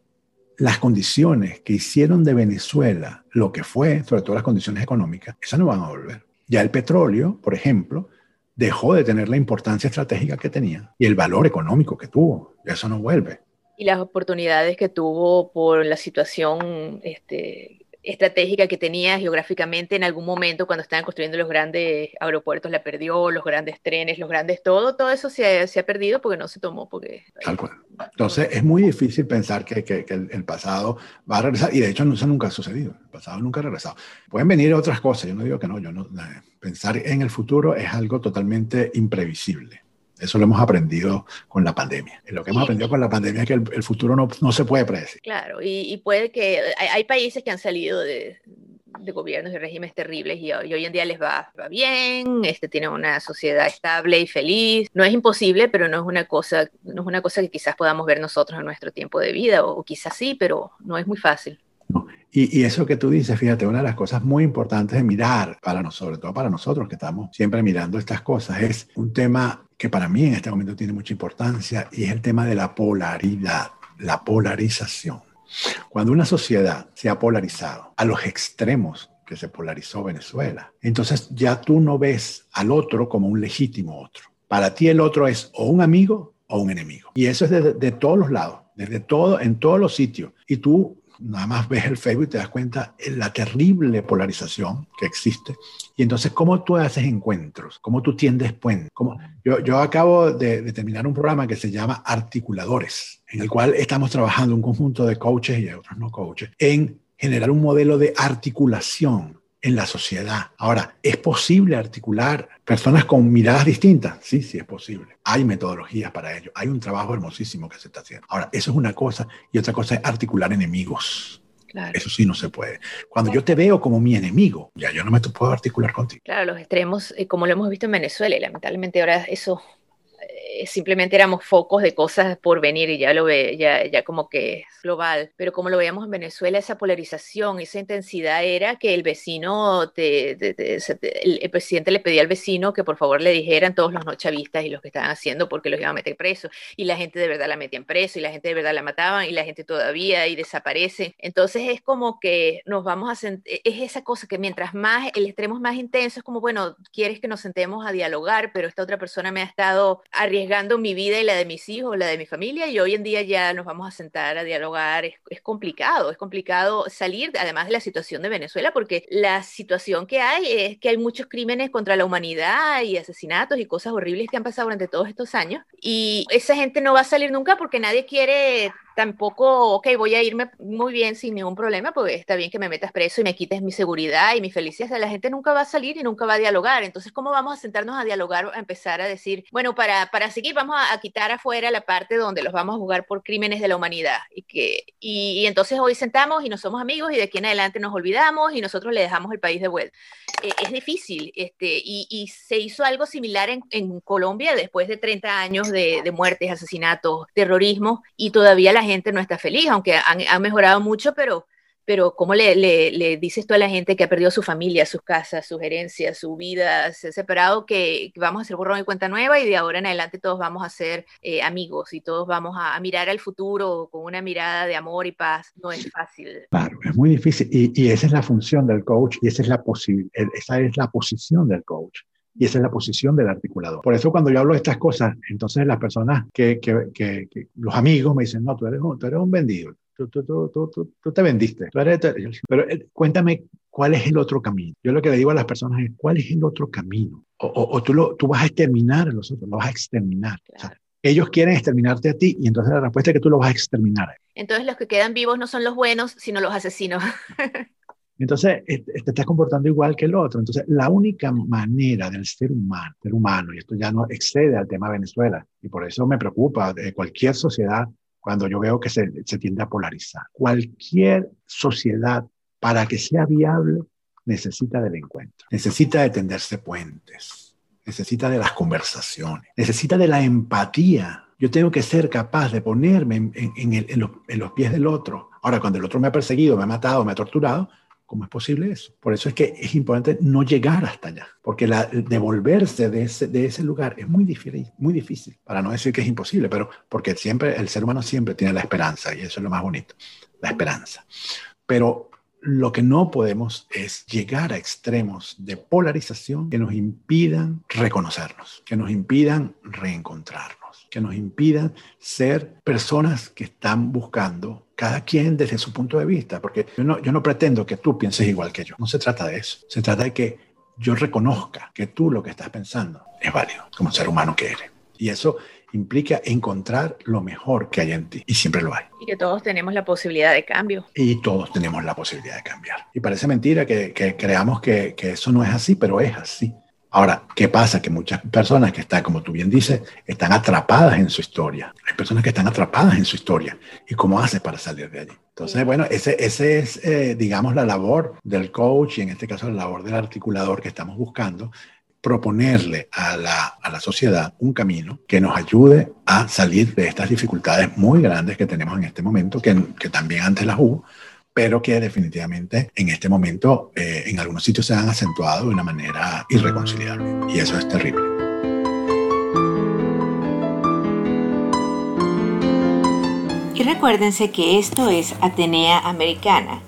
las condiciones que hicieron de Venezuela lo que fue, sobre todo las condiciones económicas, esas no van a volver. Ya el petróleo, por ejemplo, dejó de tener la importancia estratégica que tenía y el valor económico que tuvo. Eso no vuelve. Y las oportunidades que tuvo por la situación este, estratégica que tenía geográficamente en algún momento cuando estaban construyendo los grandes aeropuertos la perdió, los grandes trenes, los grandes todo, todo eso se ha, se ha perdido porque no se tomó. Porque tal cual. Entonces es muy difícil pensar que, que, que el, el pasado va a regresar y de hecho eso nunca ha sucedido, el pasado nunca ha regresado. Pueden venir otras cosas, yo no digo que no, yo no, pensar en el futuro es algo totalmente imprevisible. Eso lo hemos aprendido con la pandemia. Lo que hemos sí. aprendido con la pandemia es que el, el futuro no, no se puede predecir. Claro, y, y puede que... Hay, hay países que han salido de, de gobiernos y regímenes terribles y, y hoy en día les va, va bien, este, tienen una sociedad estable y feliz. No es imposible, pero no es una cosa, no es una cosa que quizás podamos ver nosotros en nuestro tiempo de vida, o, o quizás sí, pero no es muy fácil. No. Y, y eso que tú dices, fíjate, una de las cosas muy importantes de mirar, para nosotros, sobre todo para nosotros que estamos siempre mirando estas cosas, es un tema que para mí en este momento tiene mucha importancia y es el tema de la polaridad, la polarización. Cuando una sociedad se ha polarizado a los extremos que se polarizó Venezuela, entonces ya tú no ves al otro como un legítimo otro. Para ti el otro es o un amigo o un enemigo. Y eso es de, de todos los lados, desde todo, en todos los sitios. Y tú nada más ves el Facebook y te das cuenta de la terrible polarización que existe. Y entonces, ¿cómo tú haces encuentros? ¿Cómo tú tiendes puentes? ¿Cómo? Yo, yo acabo de, de terminar un programa que se llama Articuladores, en el cual estamos trabajando un conjunto de coaches y de otros no coaches en generar un modelo de articulación en la sociedad. Ahora, ¿es posible articular personas con miradas distintas? Sí, sí es posible. Hay metodologías para ello. Hay un trabajo hermosísimo que se está haciendo. Ahora, eso es una cosa y otra cosa es articular enemigos. Claro. Eso sí no se puede. Cuando claro. yo te veo como mi enemigo, ya yo no me puedo articular contigo. Claro, los extremos, como lo hemos visto en Venezuela, y lamentablemente ahora eso simplemente éramos focos de cosas por venir y ya lo ve, ya, ya como que es global. Pero como lo veíamos en Venezuela, esa polarización, esa intensidad era que el vecino, te, te, te, te, el, el presidente le pedía al vecino que por favor le dijeran todos los no chavistas y los que estaban haciendo porque los iban a meter presos, y la gente de verdad la metían preso, y la gente de verdad la mataban, y la gente todavía y desaparece. Entonces es como que nos vamos a sentir, es esa cosa que mientras más, el extremo es más intenso, es como, bueno, quieres que nos sentemos a dialogar, pero esta otra persona me ha estado arriesgando mi vida y la de mis hijos, la de mi familia, y hoy en día ya nos vamos a sentar a dialogar. Es, es complicado, es complicado salir, además de la situación de Venezuela, porque la situación que hay es que hay muchos crímenes contra la humanidad y asesinatos y cosas horribles que han pasado durante todos estos años, y esa gente no va a salir nunca porque nadie quiere... Tampoco, ok, voy a irme muy bien sin ningún problema, porque está bien que me metas preso y me quites mi seguridad y mi felicidad. O sea, la gente nunca va a salir y nunca va a dialogar. Entonces, ¿cómo vamos a sentarnos a dialogar, a empezar a decir, bueno, para, para seguir vamos a, a quitar afuera la parte donde los vamos a juzgar por crímenes de la humanidad? Y, que, y, y entonces hoy sentamos y no somos amigos y de aquí en adelante nos olvidamos y nosotros le dejamos el país de vuelta. Eh, es difícil. Este, y, y se hizo algo similar en, en Colombia después de treinta años de, de muertes, asesinatos, terrorismo, y todavía la gente no está feliz, aunque han, han mejorado mucho, pero, pero ¿cómo le, le, le dices tú a la gente que ha perdido su familia, sus casas, sus herencias, su vida, se ha separado, que vamos a hacer borrón y cuenta nueva y de ahora en adelante todos vamos a ser eh, amigos y todos vamos a, a mirar al futuro con una mirada de amor y paz? No es fácil. Claro, es muy difícil, y, y esa es la función del coach, y esa es la posi- esa es la posición del coach. Y esa es la posición del articulador. Por eso cuando yo hablo de estas cosas, entonces las personas que, que, que, que los amigos me dicen, no, tú eres un, tú eres un vendido, tú, tú, tú, tú, tú, tú te vendiste. Tú eres, tú eres. Pero eh, cuéntame, ¿cuál es el otro camino? Yo lo que le digo a las personas es, ¿cuál es el otro camino? O, o, o tú, lo, tú vas a exterminar a los otros, lo vas a exterminar. Claro. O sea, ellos quieren exterminarte a ti, y entonces la respuesta es que tú lo vas a exterminar. Entonces los que quedan vivos no son los buenos, sino los asesinos. Entonces, te estás comportando igual que el otro. Entonces, la única manera del ser humano, ser humano, y esto ya no excede al tema Venezuela, y por eso me preocupa de cualquier sociedad cuando yo veo que se, se tiende a polarizar. Cualquier sociedad, para que sea viable, necesita del encuentro, necesita de tenderse puentes, necesita de las conversaciones, necesita de la empatía. Yo tengo que ser capaz de ponerme en, en, en, el, en, los, en los pies del otro. Ahora, cuando el otro me ha perseguido, me ha matado, me ha torturado, ¿cómo es posible eso? Por eso es que es importante no llegar hasta allá, porque la, devolverse de ese, de ese lugar es muy difícil, muy difícil, para no decir que es imposible, pero porque siempre, el ser humano siempre tiene la esperanza, y eso es lo más bonito, la esperanza. Pero lo que no podemos es llegar a extremos de polarización que nos impidan reconocernos, que nos impidan reencontrarnos, que nos impidan ser personas que están buscando cada quien desde su punto de vista, porque yo no, yo no pretendo que tú pienses igual que yo. No se trata de eso. Se trata de que yo reconozca que tú lo que estás pensando es válido como ser humano que eres. Y eso implica encontrar lo mejor que hay en ti, y siempre lo hay. Y que todos tenemos la posibilidad de cambio. Y todos tenemos la posibilidad de cambiar. Y parece mentira que, que creamos que, que eso no es así, pero es así. Ahora, ¿qué pasa? Que muchas personas que están, como tú bien dices, están atrapadas en su historia. Hay personas que están atrapadas en su historia. ¿Y cómo haces para salir de allí? Entonces, bueno, ese, ese es, eh, digamos, la labor del coach, y en este caso la labor del articulador que estamos buscando, proponerle a la, a la sociedad un camino que nos ayude a salir de estas dificultades muy grandes que tenemos en este momento, que, que también antes las hubo, pero que definitivamente en este momento eh, en algunos sitios se han acentuado de una manera irreconciliable, y eso es terrible. Y recuérdense que esto es Atenea Americana,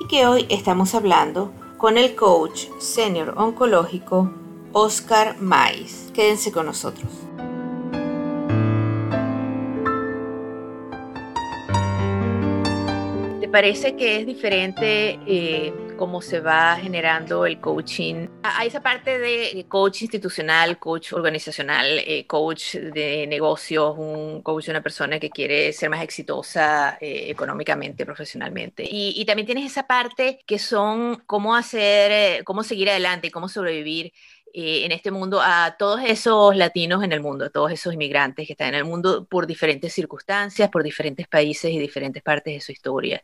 y que hoy estamos hablando con el coach senior oncológico Oscar Maíz. Quédense con nosotros. Parece que es diferente eh, cómo se va generando el coaching. Hay esa parte de coach institucional, coach organizacional, eh, coach de negocios, un coach de una persona que quiere ser más exitosa eh, económicamente, profesionalmente. Y, y también tienes esa parte que son cómo hacer, cómo seguir adelante y cómo sobrevivir eh, en este mundo a todos esos latinos en el mundo, a todos esos inmigrantes que están en el mundo por diferentes circunstancias, por diferentes países y diferentes partes de su historia.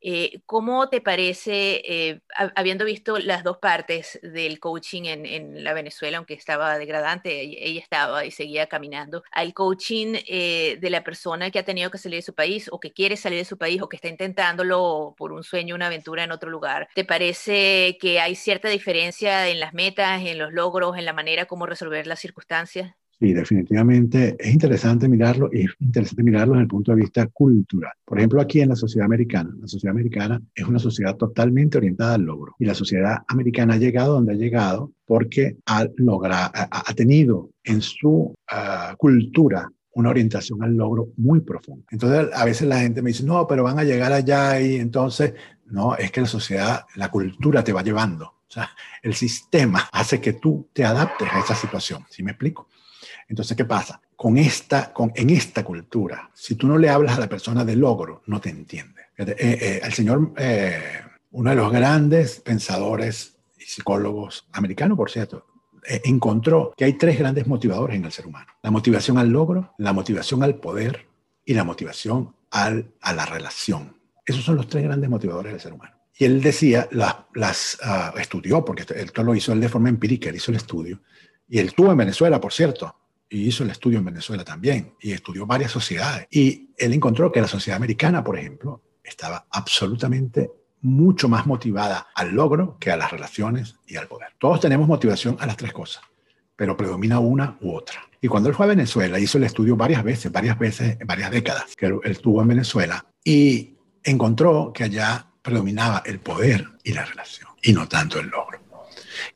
Eh, ¿Cómo te parece, eh, habiendo visto las dos partes del coaching en, en la Venezuela, aunque estaba degradante, ella estaba y seguía caminando, al coaching eh, de la persona que ha tenido que salir de su país o que quiere salir de su país o que está intentándolo por un sueño, una aventura en otro lugar? ¿Te parece que hay cierta diferencia en las metas, en los logros, en la manera como resolver las circunstancias? Sí, definitivamente es interesante mirarlo y es interesante mirarlo desde el punto de vista cultural. Por ejemplo, aquí en la sociedad americana, la sociedad americana es una sociedad totalmente orientada al logro y la sociedad americana ha llegado donde ha llegado porque ha, logrado, ha, ha tenido en su uh, cultura una orientación al logro muy profunda. Entonces, a veces la gente me dice, no, pero van a llegar allá y entonces, no, es que la sociedad, la cultura te va llevando. O sea, el sistema hace que tú te adaptes a esa situación. ¿Sí me explico? Entonces, ¿qué pasa? Con esta, con, en esta cultura, si tú no le hablas a la persona de logro, no te entiende. Eh, eh, el señor, eh, uno de los grandes pensadores y psicólogos americanos, por cierto, encontró que hay tres grandes motivadores en el ser humano. La motivación al logro, la motivación al poder y la motivación al, a la relación. Esos son los tres grandes motivadores del ser humano. Y él decía, las, las uh, estudió, porque esto, esto lo hizo él de forma empírica, él hizo el estudio. Y él estuvo en Venezuela, por cierto, y hizo el estudio en Venezuela también, y estudió varias sociedades. Y él encontró que la sociedad americana, por ejemplo, estaba absolutamente mucho más motivada al logro que a las relaciones y al poder. Todos tenemos motivación a las tres cosas, pero predomina una u otra. Y cuando él fue a Venezuela, hizo el estudio varias veces, varias veces, en varias décadas que él estuvo en Venezuela, y encontró que allá predominaba el poder y la relación, y no tanto el logro.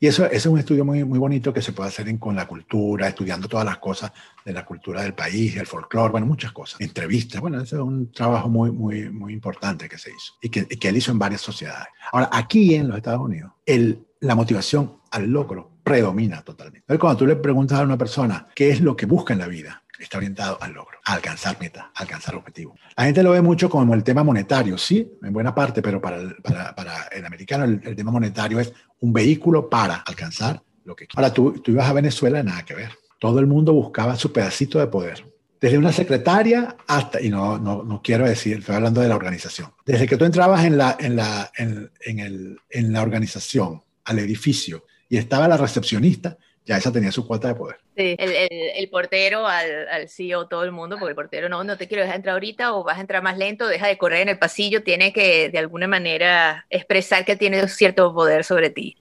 Y eso, eso es un estudio muy, muy bonito que se puede hacer en, con la cultura, estudiando todas las cosas de la cultura del país, el folclore, bueno, muchas cosas. Entrevistas, bueno, ese es un trabajo muy, muy, muy importante que se hizo y que, que él hizo en varias sociedades. Ahora, aquí en los Estados Unidos, el, la motivación al logro predomina totalmente. Entonces, cuando tú le preguntas a una persona qué es lo que busca en la vida, está orientado al logro, a alcanzar metas, a alcanzar objetivos. La gente lo ve mucho como el tema monetario, sí, en buena parte, pero para el, para, para el americano el, el tema monetario es un vehículo para alcanzar lo que quiere. Ahora, tú, tú ibas a Venezuela, nada que ver. Todo el mundo buscaba su pedacito de poder. Desde una secretaria hasta, y no, no, no quiero decir, estoy hablando de la organización. Desde que tú entrabas en la, en la, en, en el, en la organización, al edificio, y estaba la recepcionista, ya esa tenía su cuota de poder. Sí, el, el, el portero al, al C E O, todo el mundo, porque el portero no, no te quiero dejar entrar ahorita o vas a entrar más lento, deja de correr en el pasillo, tiene que de alguna manera expresar que tiene cierto poder sobre ti.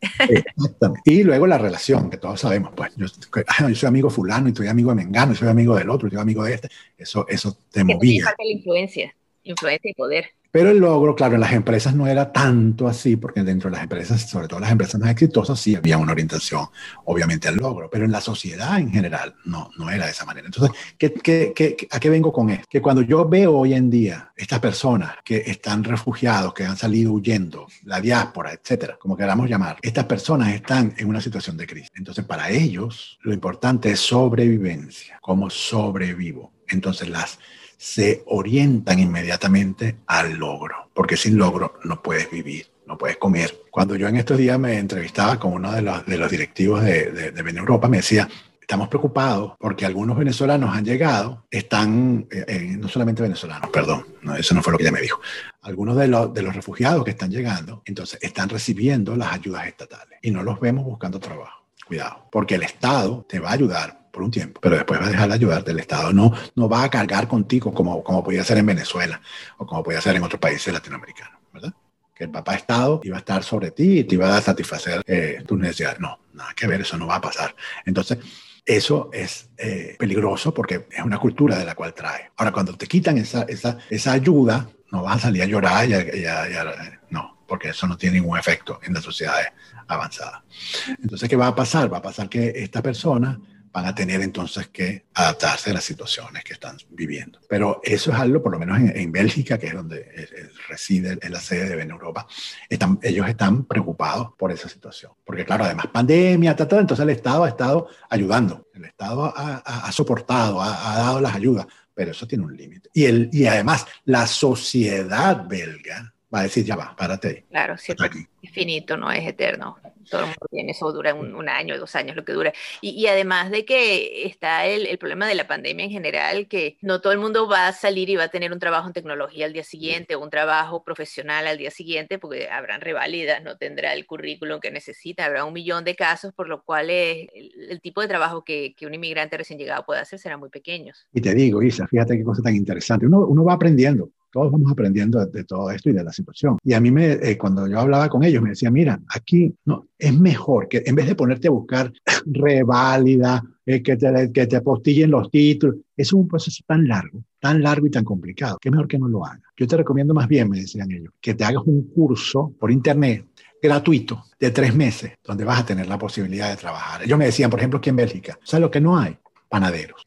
Exactamente. Y luego la relación, que todos sabemos, pues yo, yo soy amigo fulano y soy amigo de Mengano, y soy amigo del otro, y soy amigo de este, eso, eso te movía. Es parte de la influencia, influencia y poder. Pero el logro, claro, en las empresas no era tanto así, porque dentro de las empresas, sobre todo las empresas más exitosas, sí había una orientación, obviamente, al logro, pero en la sociedad en general no, no era de esa manera. Entonces, ¿qué, qué, qué, ¿a qué vengo con esto? Que cuando yo veo hoy en día estas personas que están refugiados, que han salido huyendo, la diáspora, etcétera, como queramos llamar, estas personas están en una situación de crisis. Entonces, para ellos, lo importante es sobrevivencia, cómo sobrevivo. Entonces, las se orientan inmediatamente al logro, porque sin logro no puedes vivir, no puedes comer. Cuando yo en estos días me entrevistaba con uno de los, de los directivos de, de, de Veneuropa, me decía, estamos preocupados porque algunos venezolanos han llegado, están, eh, eh, no solamente venezolanos, perdón, no, eso no fue lo que ella me dijo, algunos de los, de los refugiados que están llegando, entonces están recibiendo las ayudas estatales y no los vemos buscando trabajo. Cuidado, porque el Estado te va a ayudar por un tiempo, pero después va a dejar de ayudarte. El Estado no, no va a cargar contigo como, como podía ser en Venezuela o como podía ser en otros países latinoamericanos, ¿verdad? Que el papá Estado iba a estar sobre ti y te iba a satisfacer eh, tus necesidades. No, nada que ver, eso no va a pasar. Entonces, eso es eh, peligroso porque es una cultura de la cual trae. Ahora, cuando te quitan esa, esa, esa ayuda, no vas a salir a llorar, y a, y a, y a, no, porque eso no tiene ningún efecto en las sociedades avanzadas. Entonces, ¿qué va a pasar? Va a pasar que esta persona van a tener entonces que adaptarse a las situaciones que están viviendo. Pero eso es algo, por lo menos en, en Bélgica, que es donde es, es, reside, es la sede de Veneuropa, están, ellos están preocupados por esa situación. Porque claro, además pandemia, ta, ta, entonces el Estado ha estado ayudando, el Estado ha, ha, ha soportado, ha, ha dado las ayudas, pero eso tiene un límite. Y, y además la sociedad belga va a decir, ya va, párate ahí. Claro, siempre es finito, no es eterno. Todo el mundo tiene eso, dura un, un año, dos años, lo que dura. Y, y además de que está el, el problema de la pandemia en general, que no todo el mundo va a salir y va a tener un trabajo en tecnología al día siguiente, o un trabajo profesional al día siguiente, porque habrán reválidas, no tendrá el currículum que necesita, habrá un millón de casos, por lo cual es el, el tipo de trabajo que, que un inmigrante recién llegado puede hacer será muy pequeño. Y te digo, Isa, fíjate qué cosa tan interesante. Uno, uno va aprendiendo. Todos vamos aprendiendo de todo esto y de la situación. Y a mí, me, eh, cuando yo hablaba con ellos, me decía, mira, aquí no, es mejor que en vez de ponerte a buscar reválida, eh, que, te, que te apostillen los títulos. Es un proceso tan largo, tan largo y tan complicado, que es mejor que no lo hagas. Yo te recomiendo más bien, me decían ellos, que te hagas un curso por internet gratuito de tres meses, donde vas a tener la posibilidad de trabajar. Ellos me decían, por ejemplo, aquí en Bélgica, ¿sabes lo que no hay? Panaderos.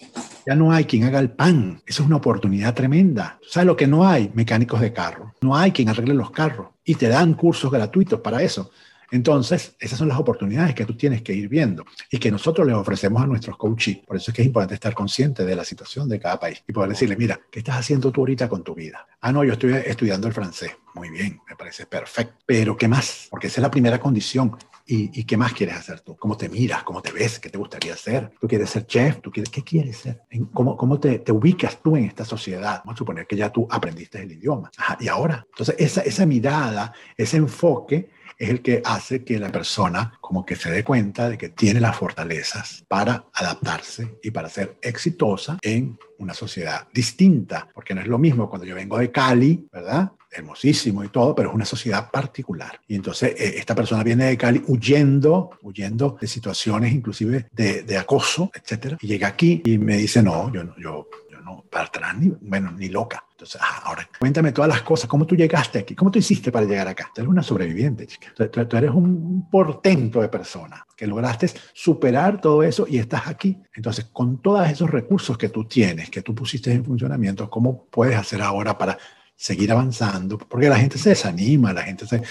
Ya no hay quien haga el pan. Eso es una oportunidad tremenda. ¿Sabes lo que no hay? Mecánicos de carro. No hay quien arregle los carros. Y te dan cursos gratuitos para eso. Entonces, esas son las oportunidades que tú tienes que ir viendo y que nosotros les ofrecemos a nuestros coaches. Por eso es que es importante estar consciente de la situación de cada país y poder decirle, mira, ¿qué estás haciendo tú ahorita con tu vida? Ah, no, yo estoy estudiando el francés. Muy bien, me parece perfecto. Pero, ¿qué más? Porque esa es la primera condición. ¿Y, y qué más quieres hacer tú? ¿Cómo te miras? ¿Cómo te ves? ¿Qué te gustaría hacer? ¿Tú quieres ser chef? ¿Tú quieres, qué quieres ser? ¿Cómo, cómo te, te ubicas tú en esta sociedad? Vamos a suponer que ya tú aprendiste el idioma. Ajá, ¿y ahora? Entonces, esa, esa mirada, ese enfoque es el que hace que la persona como que se dé cuenta de que tiene las fortalezas para adaptarse y para ser exitosa en una sociedad distinta. Porque no es lo mismo cuando yo vengo de Cali, ¿verdad? Hermosísimo y todo, pero es una sociedad particular. Y entonces eh, esta persona viene de Cali huyendo, huyendo de situaciones inclusive de, de acoso, etcétera. Y llega aquí y me dice, no, yo no, yo, yo no, para atrás, ni, bueno, ni loca. Entonces, ah, ahora, cuéntame todas las cosas. ¿Cómo tú llegaste aquí? ¿Cómo tú hiciste para llegar acá? Tú eres una sobreviviente, chica. Tú, tú, tú eres un portento de persona que lograste superar todo eso y estás aquí. Entonces, con todos esos recursos que tú tienes, que tú pusiste en funcionamiento, ¿cómo puedes hacer ahora para seguir avanzando? Porque la gente se desanima, la gente se,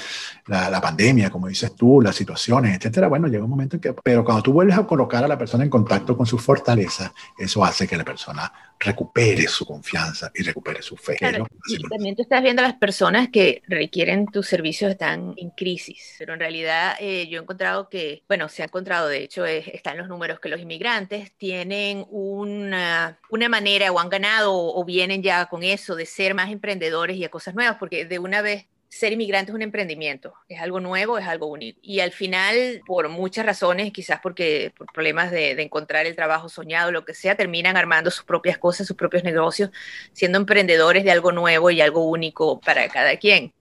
la, la pandemia, como dices tú, las situaciones, etcétera. Bueno, llega un momento en que, pero cuando tú vuelves a colocar a la persona en contacto con su fortaleza, eso hace que la persona recupere su confianza y recupere su fe. Claro, y también tú estás viendo a las personas que requieren tus servicios están en crisis, pero en realidad eh, yo he encontrado que, bueno, se ha encontrado, de hecho, es, están los números que los inmigrantes tienen una, una manera o han ganado o vienen ya con eso de ser más emprendedores y a cosas nuevas, porque de una vez ser inmigrante es un emprendimiento, es algo nuevo, es algo único. Y al final, por muchas razones, quizás porque por problemas de, de encontrar el trabajo soñado, lo que sea, terminan armando sus propias cosas, sus propios negocios, siendo emprendedores de algo nuevo y algo único para cada quien.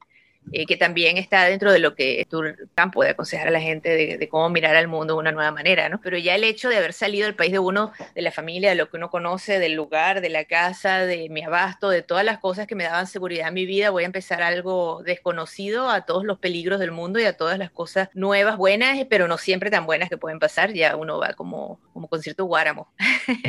Eh, que también está dentro de lo que es tu campo de aconsejar a la gente de, de cómo mirar al mundo de una nueva manera, ¿no? Pero ya el hecho de haber salido del país de uno, de la familia, de lo que uno conoce, del lugar, de la casa, de mi abasto, de todas las cosas que me daban seguridad en mi vida, voy a empezar algo desconocido a todos los peligros del mundo y a todas las cosas nuevas, buenas, pero no siempre tan buenas que pueden pasar, ya uno va como, como con cierto guáramo.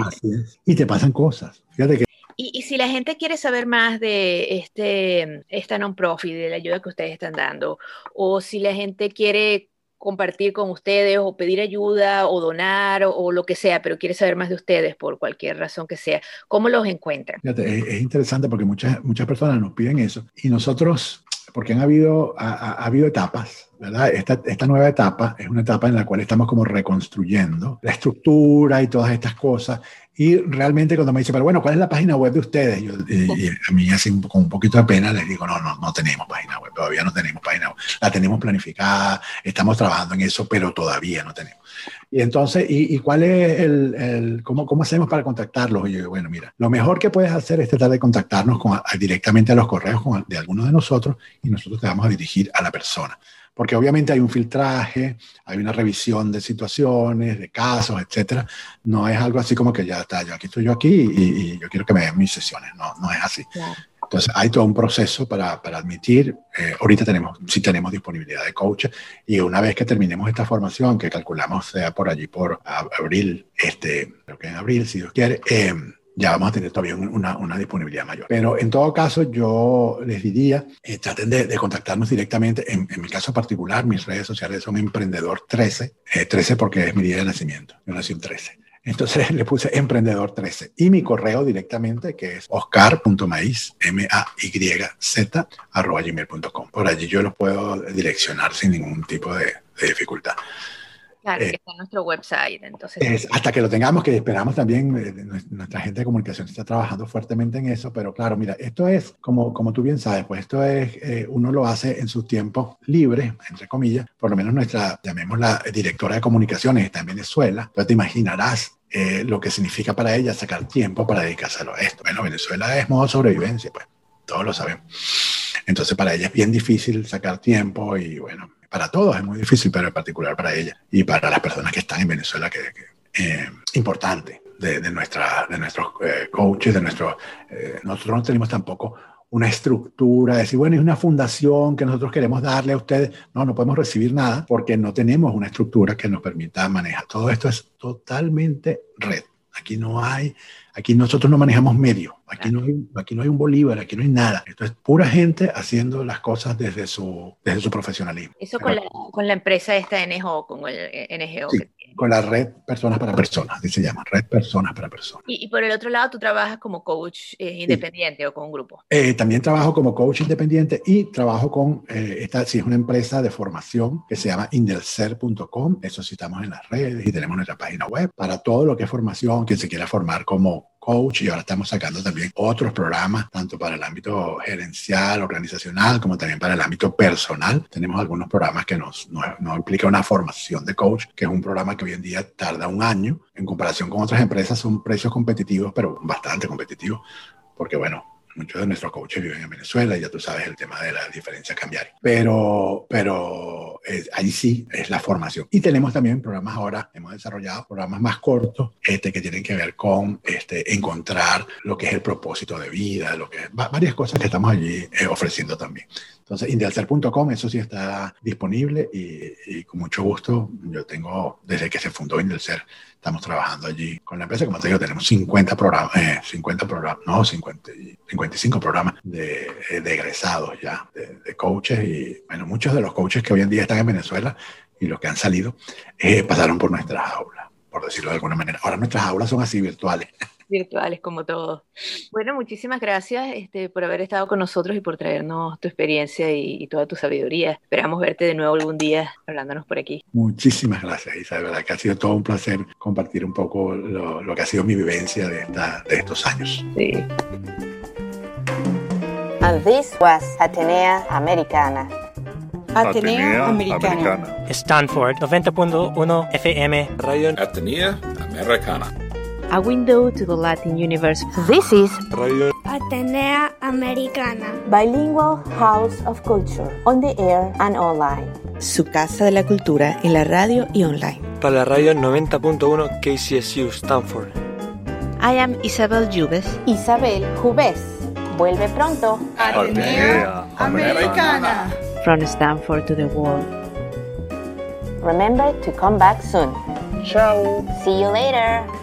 Así es, y te pasan cosas, fíjate que Y, y si la gente quiere saber más de este, esta non-profit, de la ayuda que ustedes están dando, o si la gente quiere compartir con ustedes o pedir ayuda o donar o, o lo que sea, pero quiere saber más de ustedes por cualquier razón que sea, ¿cómo los encuentran? Fíjate, es, es interesante porque muchas, muchas personas nos piden eso y nosotros, porque han habido, ha, ha habido etapas, ¿verdad? Esta, esta nueva etapa es una etapa en la cual estamos como reconstruyendo la estructura y todas estas cosas. Y realmente cuando me dice, pero bueno, ¿cuál es la página web de ustedes? Yo, eh, a mí así con un poquito de pena les digo, no, no, no tenemos página web, todavía no tenemos página web. La tenemos planificada, estamos trabajando en eso, pero todavía no tenemos. Y entonces, ¿y, y cuál es el, el cómo, cómo hacemos para contactarlos? Y yo, bueno, mira, lo mejor que puedes hacer es tratar de contactarnos con, directamente a los correos con, de algunos de nosotros y nosotros te vamos a dirigir a la persona. Porque obviamente hay un filtraje, hay una revisión de situaciones, de casos, etcétera. No es algo así como que ya está, yo aquí estoy yo aquí y, y yo quiero que me den mis sesiones. No, no es así. Claro. Entonces hay todo un proceso para, para admitir. Eh, ahorita tenemos, sí tenemos disponibilidad de coaches y una vez que terminemos esta formación, que calculamos sea por allí por abril, este, creo que en abril, si Dios quiere, eh, ya vamos a tener todavía una, una disponibilidad mayor. Pero en todo caso, yo les diría, eh, traten de, de contactarnos directamente. En, en mi caso particular, mis redes sociales son Emprendedor trece, eh, trece porque es mi día de nacimiento. Yo nací en trece. Entonces le puse Emprendedor trece y mi correo directamente, que es oscar.maiz, M-A-Y-Z, arroba gmail punto com. Por allí yo los puedo direccionar sin ningún tipo de, de dificultad. Claro, eh, que está en nuestro website. Entonces. Es, hasta que lo tengamos, que esperamos también, eh, nuestra gente de comunicación está trabajando fuertemente en eso, pero claro, mira, esto es, como, como tú bien sabes, pues esto es, eh, uno lo hace en sus tiempos libres, entre comillas, por lo menos nuestra, llamémosla directora de comunicaciones, está en Venezuela, entonces te imaginarás eh, lo que significa para ella sacar tiempo para dedicárselo a esto. Bueno, Venezuela es modo sobrevivencia, pues, todos lo sabemos. Entonces para ella es bien difícil sacar tiempo y bueno, para todos es muy difícil, pero en particular para ella y para las personas que están en Venezuela, que es eh, importante de, de, nuestra, de nuestros eh, coaches, de nuestros... Eh, nosotros no tenemos tampoco una estructura, de decir, bueno, es una fundación que nosotros queremos darle a ustedes. No, no podemos recibir nada porque no tenemos una estructura que nos permita manejar. Todo esto es totalmente red. Aquí no hay, aquí nosotros no manejamos medios, aquí no hay, aquí no hay un Bolívar, aquí no hay nada. Esto es pura gente haciendo las cosas desde su, desde su profesionalismo. Eso con la, con la empresa esta N G O, con el N G O. Sí, que tiene. Con la red Personas para Personas, así se llama, red Personas para Personas. Y, y por el otro lado, ¿tú trabajas como coach eh, independiente sí. o con un grupo? Eh, también trabajo como coach independiente y trabajo con, eh, esta sí es una empresa de formación que se llama indelser punto com. Eso sí, estamos en las redes y tenemos nuestra página web para todo lo que es formación, quien se quiera formar como coach, y ahora estamos sacando también otros programas, tanto para el ámbito gerencial, organizacional, como también para el ámbito personal. Tenemos algunos programas que nos, nos, nos implica una formación de coach, que es un programa que hoy en día tarda un año. En comparación con otras empresas, son precios competitivos, pero bastante competitivos, porque bueno, muchos de nuestros coaches viven en Venezuela y ya tú sabes el tema de la diferencia cambiaria. Pero, pero es, ahí sí es la formación. Y tenemos también programas ahora, hemos desarrollado programas más cortos este, que tienen que ver con este, encontrar lo que es el propósito de vida, lo que es, va, varias cosas que estamos allí eh, ofreciendo también. Entonces, indelser punto com, eso sí está disponible y, y con mucho gusto. Yo tengo, desde que se fundó Indelser, estamos trabajando allí con la empresa. Como te digo, tenemos cincuenta programas, eh, cincuenta programas, no, cincuenta, cincuenta y cinco programas de, de egresados ya, de, de coaches. Y bueno, muchos de los coaches que hoy en día están en Venezuela y los que han salido eh, pasaron por nuestras aulas, por decirlo de alguna manera. Ahora nuestras aulas son así virtuales. virtuales como todos. Bueno, muchísimas gracias este, por haber estado con nosotros y por traernos tu experiencia y, y toda tu sabiduría. Esperamos verte de nuevo algún día hablándonos por aquí. Muchísimas gracias, Isabel. La verdad que ha sido todo un placer compartir un poco lo, lo que ha sido mi vivencia de, esta, de estos años. Sí. And this was Atenea Americana. Atenea, Atenea Americana. Americana. Stanford noventa punto uno F M. Radio Atenea Americana. A window to the Latin universe. This is Radio Atenea Americana. Bilingual House of Culture, on the air and online. Su casa de la cultura en la radio y online. Para la radio noventa punto uno K C S U Stanford. I am Isabel Jubes. Isabel Jubes. Vuelve pronto. Atenea Americana. From Stanford to the world. Remember to come back soon. Ciao. See you later.